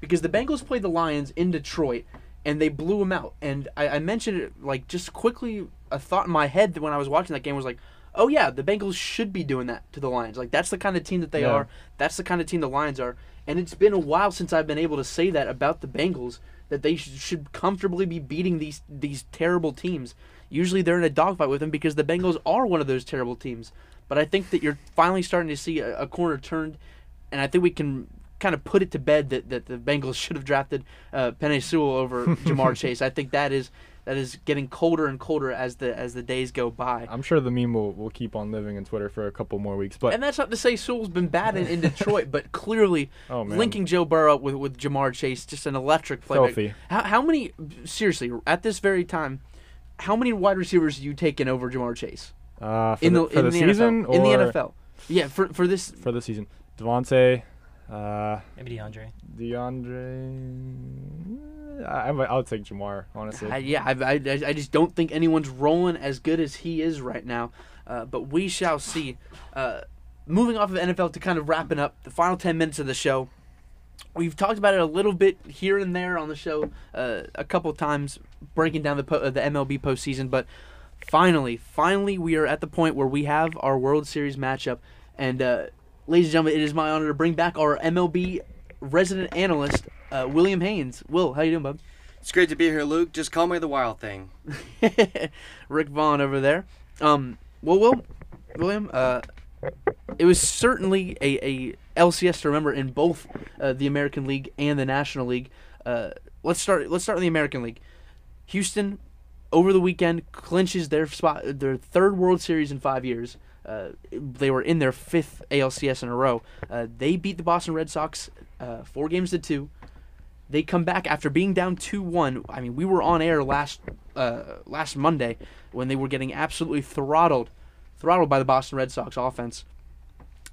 because the Bengals played the Lions in Detroit and they blew them out. And I mentioned it, like, just quickly, a thought in my head that when I was watching that game was like, oh, yeah, the Bengals should be doing that to the Lions. Like, that's the kind of team that they are. That's the kind of team the Lions are. And it's been a while since I've been able to say that about the Bengals, that they should comfortably be beating these terrible teams. Usually they're in a dogfight with them because the Bengals are one of those terrible teams. But I think that you're finally starting to see a corner turned, and I think we can kind of put it to bed that the Bengals should have drafted Penei Sewell over Jamar Chase. I think that is getting colder and colder as the days go by. I'm sure the meme will keep on living on Twitter for a couple more weeks. But and that's not to say Sewell's been bad in Detroit, but clearly linking Joe Burrow with Jamar Chase, just an electric playmaker. How many, seriously, at this very time, how many wide receivers are you taking over Jamar Chase? For the season? NFL, or in the NFL. Yeah, for this season. Devontae. Maybe DeAndre. I would take Jamar, honestly. I just don't think anyone's rolling as good as he is right now. But we shall see. Moving off of NFL to kind of wrapping up the final 10 minutes of the show. We've talked about it a little bit here and there on the show a couple times, breaking down the MLB postseason. But finally, we are at the point where we have our World Series matchup. And, ladies and gentlemen, it is my honor to bring back our MLB resident analyst, William Haynes. Will, how you doing, bub? It's great to be here, Luke. Just call me the Wild Thing. Rick Vaughn over there. William, it was certainly a LCS to remember in both the American League and the National League. Let's start with the American League. Houston, over the weekend, clinches their third World Series in 5 years. They were in their fifth ALCS in a row. They beat the Boston Red Sox 4-2. They come back after being down 2-1. I mean, we were on air last Monday when they were getting absolutely throttled by the Boston Red Sox offense.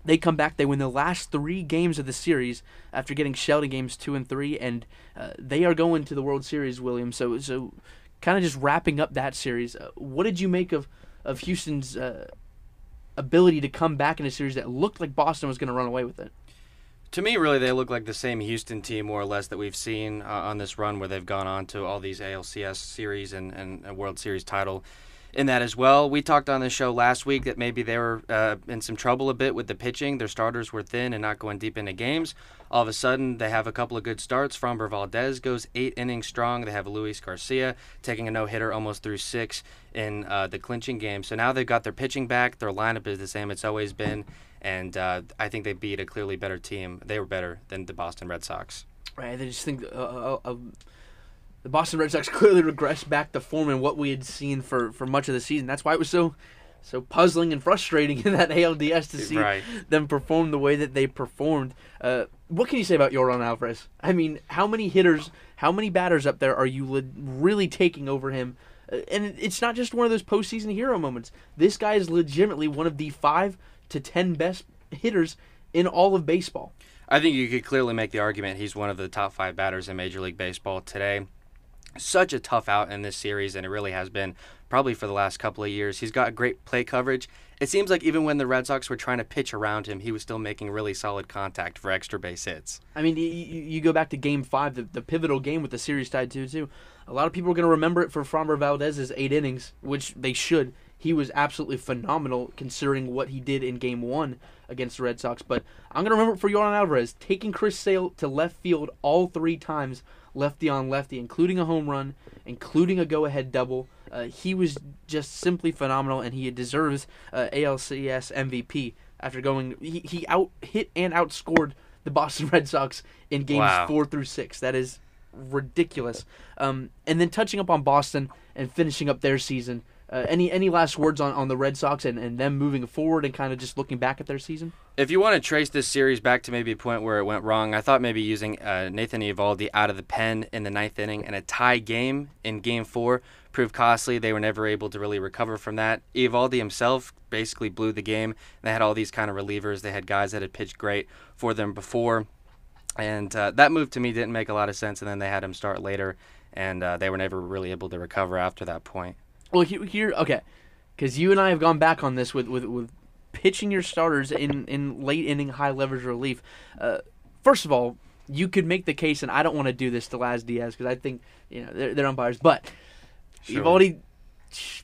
They come back. They win the last three games of the series after getting shelled in games 2 and 3, and they are going to the World Series, William. So kind of just wrapping up that series, what did you make of Houston's ability to come back in a series that looked like Boston was going to run away with it? To me, really, they look like the same Houston team, more or less, that we've seen on this run where they've gone on to all these ALCS series and a World Series title in that as well. We talked on the show last week that maybe they were in some trouble a bit with the pitching. Their starters were thin and not going deep into games. All of a sudden, they have a couple of good starts. Framber Valdez goes 8 innings strong. They have Luis Garcia taking a no-hitter almost through 6 in the clinching game. So now they've got their pitching back. Their lineup is the same it's always been. And I think they beat a clearly better team. They were better than the Boston Red Sox. Right, I just think the Boston Red Sox clearly regressed back to form in what we had seen for much of the season. That's why it was so puzzling and frustrating in that ALDS to see them perform the way that they performed. What can you say about Yordan Alvarez? I mean, how many hitters, how many batters up there are you really taking over him? And it's not just one of those postseason hero moments. This guy is legitimately one of the 5 to 10 best hitters in all of baseball. I think you could clearly make the argument he's one of the top 5 batters in Major League Baseball today. Such a tough out in this series, and it really has been probably for the last couple of years. He's got great play coverage. It seems like even when the Red Sox were trying to pitch around him, he was still making really solid contact for extra base hits. I mean, you go back to Game 5, the pivotal game with the series tied 2-2. A lot of people are going to remember it for Framber Valdez's 8 innings, which they should. he was absolutely phenomenal considering what he did in Game 1 against the Red Sox. But I'm going to remember it for Yordan Alvarez, taking Chris Sale to left field all three times, lefty on lefty, including a home run, including a go-ahead double. He was just simply phenomenal, and he deserves ALCS MVP after going... He out-hit and outscored the Boston Red Sox in games 4 through 6. That is ridiculous. And then touching up on Boston and finishing up their season, any last words on the Red Sox and them moving forward and kind of just looking back at their season? If you want to trace this series back to maybe a point where it went wrong, I thought maybe using Nathan Eovaldi out of the pen in the 9th inning and a tie game in Game 4 proved costly. They were never able to really recover from that. Eovaldi himself basically blew the game. And they had all these kind of relievers. They had guys that had pitched great for them before. And that move to me didn't make a lot of sense, and then they had him start later, and they were never really able to recover after that point. Well, here, okay, because you and I have gone back on this with pitching your starters in late-inning high-leverage relief. First of all, you could make the case, and I don't want to do this to Laz Diaz because I think they're umpires, but sure. You've already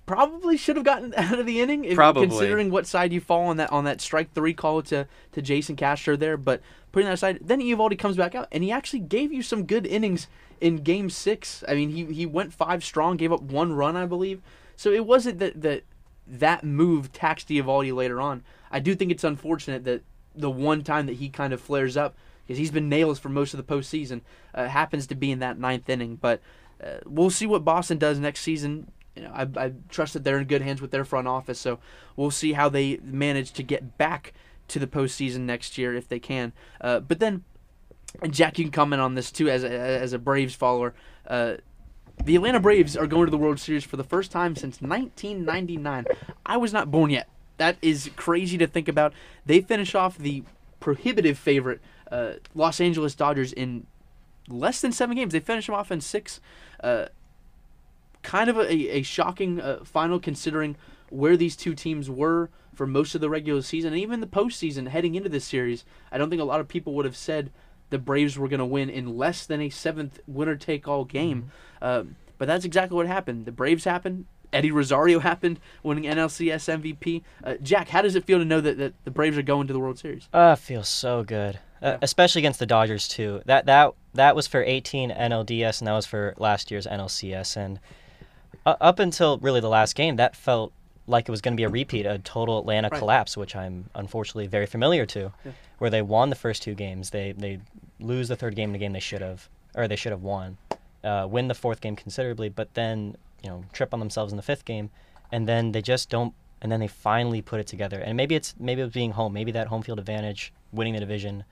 probably should have gotten out of the inning, considering what side you fall on that strike 3 call to Jason Castro there. But putting that aside, then Eovaldi comes back out, and he actually gave you some good innings in Game 6. I mean, he went 5 strong, gave up 1 run, I believe. So it wasn't that move taxed Eovaldi later on. I do think it's unfortunate that the one time that he kind of flares up, because he's been nails for most of the postseason, happens to be in that 9th inning. But we'll see what Boston does next season. I trust that they're in good hands with their front office, so we'll see how they manage to get back to the postseason next year if they can. But then, and Jack, you can comment on this too as a Braves follower. The Atlanta Braves are going to the World Series for the first time since 1999. I was not born yet. That is crazy to think about. They finish off the prohibitive favorite, Los Angeles Dodgers, in less than 7 games. They finish them off in 6. Kind of a shocking final considering where these two teams were for most of the regular season and even the postseason heading into this series. I don't think a lot of people would have said the Braves were going to win in less than a 7th winner-take-all game. But that's exactly what happened. The Braves happened. Eddie Rosario happened, winning NLCS MVP. Jack, how does it feel to know that the Braves are going to the World Series? It feels so good, especially against the Dodgers, too. That was for 18 NLDS, and that was for last year's NLCS. And up until really the last game, that felt like it was going to be a repeat, a total Atlanta collapse, which I'm unfortunately very familiar to, where they won the first 2 games. They lose the 3rd game in a game they should have won, win the 4th game considerably, but then trip on themselves in the 5th game, and then they just don't. And then they finally put it together. And maybe it was being home, maybe that home field advantage, winning the division,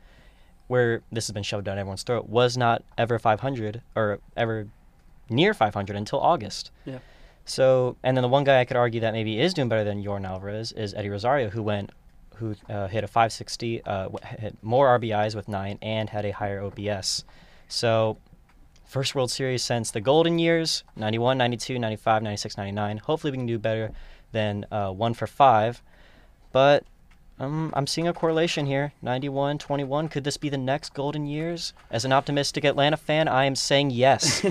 where this has been shoved down everyone's throat, was not ever 500 or ever near 500 until August. Yeah. So, and then the one guy I could argue that maybe is doing better than Yordan Alvarez is Eddie Rosario, who hit a .560, hit more RBIs with 9, and had a higher OPS. So, first World Series since the golden years, 91, 92, 95, 96, 99. Hopefully we can do better than 1 for 5. But I'm seeing a correlation here, 91, 21. Could this be the next golden years? As an optimistic Atlanta fan, I am saying yes.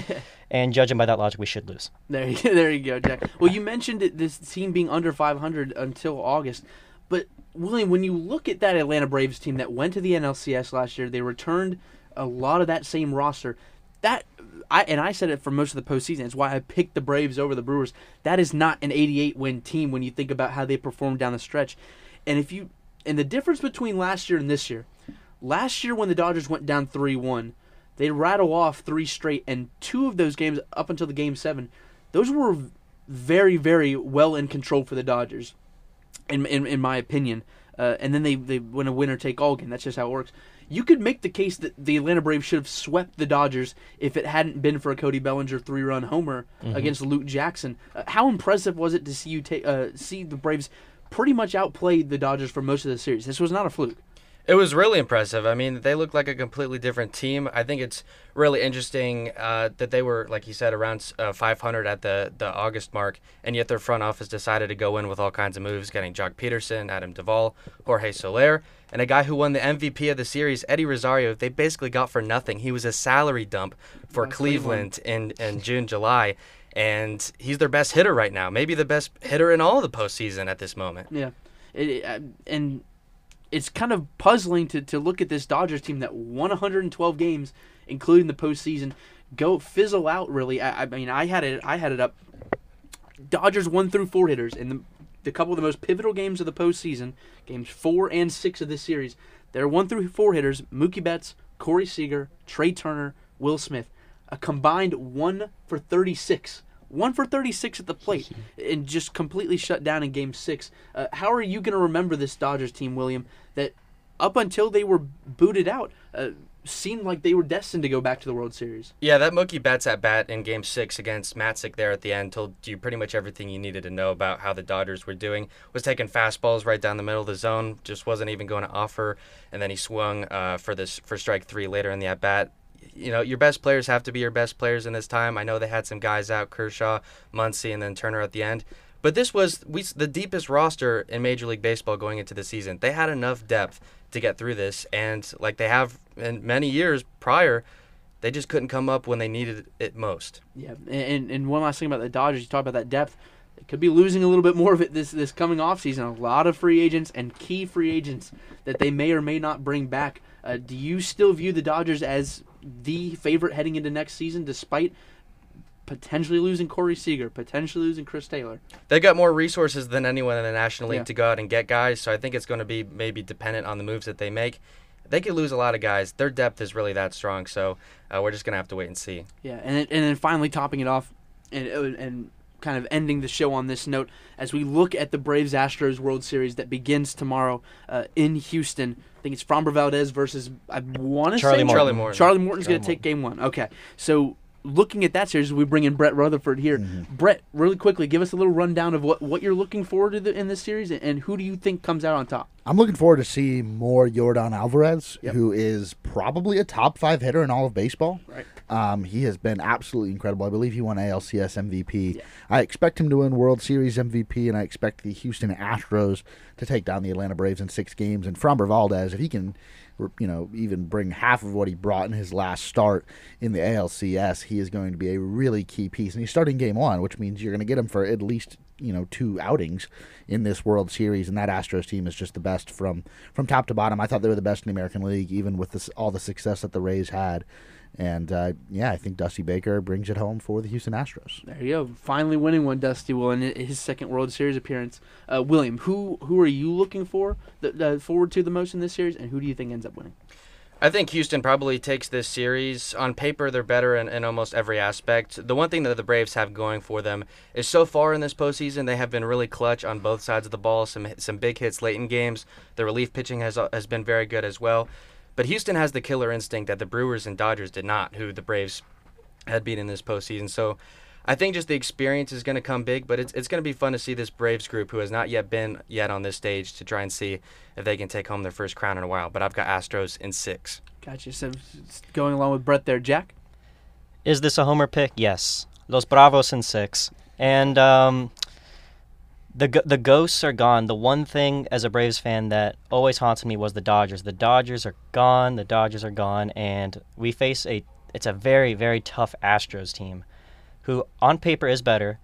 And judging by that logic, we should lose. There you go, Jack. Well, you mentioned this team being under 500 until August. But, William, when you look at that Atlanta Braves team that went to the NLCS last year, they returned a lot of that same roster. I said it for most of the postseason. It's why I picked the Braves over the Brewers. That is not an 88-win team when you think about how they performed down the stretch. And the difference between last year and this year, last year when the Dodgers went down 3-1, they rattle off 3 straight, and 2 of those games up until the Game 7, those were very, very well in control for the Dodgers, in my opinion. And then they win a winner-take-all game. That's just how it works. You could make the case that the Atlanta Braves should have swept the Dodgers if it hadn't been for a Cody Bellinger 3-run homer against Luke Jackson. How impressive was it to see you see the Braves pretty much outplayed the Dodgers for most of the series? This was not a fluke. It was really impressive. I mean, they looked like a completely different team. I think it's really interesting that they were, like you said, around 500 at the August mark, and yet their front office decided to go in with all kinds of moves, getting Jock Peterson, Adam Duvall, Jorge Soler, and a guy who won the MVP of the series, Eddie Rosario, they basically got for nothing. He was a salary dump for Cleveland in June, July. and he's their best hitter right now. Maybe the best hitter in all of the postseason at this moment. Yeah, and it's kind of puzzling to look at this Dodgers team that won 112 games, including the postseason, go fizzle out. Really, I mean, I had it up. Dodgers 1 through 4 hitters in the couple of the most pivotal games of the postseason, games 4 and 6 of this series. Their 1 through 4 hitters: Mookie Betts, Corey Seager, Trey Turner, Will Smith, a combined 1 for 36. 1 for 36 at the plate, and just completely shut down in Game 6. How are you going to remember this Dodgers team, William, that up until they were booted out, seemed like they were destined to go back to the World Series? Yeah, that Mookie Betts at bat in Game 6 against Matzik there at the end told you pretty much everything you needed to know about how the Dodgers were doing. Was taking fastballs right down the middle of the zone, just wasn't even going to offer, and then he swung for strike 3 later in the at bat. You know, your best players have to be your best players in this time. I know they had some guys out, Kershaw, Muncy, and then Turner at the end. But this was the deepest roster in Major League Baseball going into the season. They had enough depth to get through this, and like they have in many years prior, they just couldn't come up when they needed it most. Yeah, and one last thing about the Dodgers, you talk about that depth. They could be losing a little bit more of it this coming offseason. A lot of free agents and key free agents that they may or may not bring back. Do you still view the Dodgers as the favorite heading into next season, despite potentially losing Corey Seager, potentially losing Chris Taylor? They've got more resources than anyone in the National League to go out and get guys, so I think it's going to be maybe dependent on the moves that they make. They could lose a lot of guys. Their depth is really that strong, so we're just going to have to wait and see. Yeah, and then finally topping it off and kind of ending the show on this note, as we look at the Braves-Astros World Series that begins tomorrow in Houston. I think it's Framber Valdez versus, I want to say, Charlie Morton. Charlie Morton's going to take Game 1. Okay, so looking at that series, we bring in Brett Rutherford here. Mm-hmm. Brett, really quickly, give us a little rundown of what you're looking forward to in this series, and who do you think comes out on top? I'm looking forward to see more Yordan Alvarez, who is probably a top 5 hitter in all of baseball. Right. He has been absolutely incredible. I believe he won ALCS MVP. Yeah. I expect him to win World Series MVP, and I expect the Houston Astros to take down the Atlanta Braves in 6 games. And Framber Valdez, if he can even bring half of what he brought in his last start in the ALCS, he is going to be a really key piece. And he's starting Game 1, which means you're going to get him for at least 2 outings in this World Series, and that Astros team is just the best from top to bottom. I thought they were the best in the American League, even with all the success that the Rays had. And, I think Dusty Baker brings it home for the Houston Astros. There you go. Finally winning one, Dusty will, in his second World Series appearance. William, who are you looking forward to the most in this series, and who do you think ends up winning? I think Houston probably takes this series. On paper, they're better in almost every aspect. The one thing that the Braves have going for them is so far in this postseason, they have been really clutch on both sides of the ball, some big hits late in games. The relief pitching has been very good as well. But Houston has the killer instinct that the Brewers and Dodgers did not, who the Braves had beaten this postseason. So I think just the experience is going to come big, but it's going to be fun to see this Braves group, who has not yet been on this stage, to try and see if they can take home their first crown in a while. But I've got Astros in 6. Gotcha. So going along with Brett there, Jack? Is this a homer pick? Yes. Los Bravos in 6. And the ghosts are gone. The one thing as a Braves fan that always haunted me was the Dodgers. The Dodgers are gone. And we face it's a very, very tough Astros team, who on paper is better,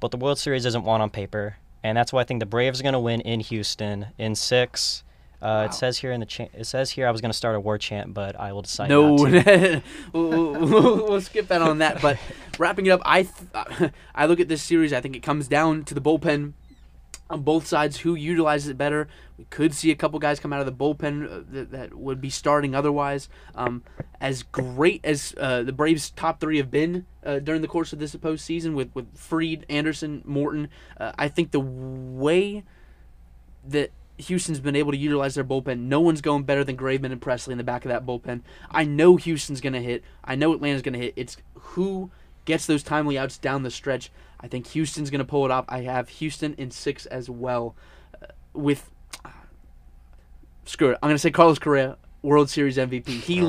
but the World Series isn't won on paper. And that's why I think the Braves are going to win in Houston in 6. Wow. It says here I was going to start a war chant, but I will decide not to. We'll skip that on that. But wrapping it up, I look at this series. I think it comes down to the bullpen. On both sides, who utilizes it better? We could see a couple guys come out of the bullpen that would be starting otherwise. As great as the Braves' top 3 have been during the course of this postseason with Fried, Anderson, Morton, I think the way that Houston's been able to utilize their bullpen, no one's going better than Graveman and Presley in the back of that bullpen. I know Houston's going to hit. I know Atlanta's going to hit. It's who gets those timely outs down the stretch. I think Houston's going to pull it off. I have Houston in 6 as well. I'm going to say Carlos Correa, World Series MVP. He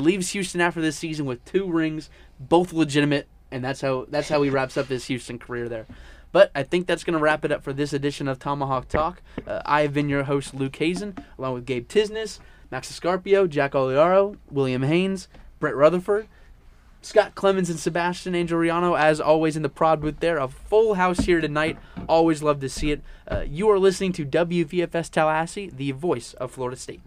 leaves Houston after this season with 2 rings, both legitimate, and that's how he wraps up his Houston career there. But I think that's going to wrap it up for this edition of Tomahawk Talk. I've been your host, Luke Hazen, along with Gabe Tisnes, Max Escarpio, Jack Agliaro, William Haynes, Brett Rutherford. Scott Clemens and Sebastian Angeliano, as always, in the prod booth there. A full house here tonight. Always love to see it. You are listening to WVFS Tallahassee, the voice of Florida State.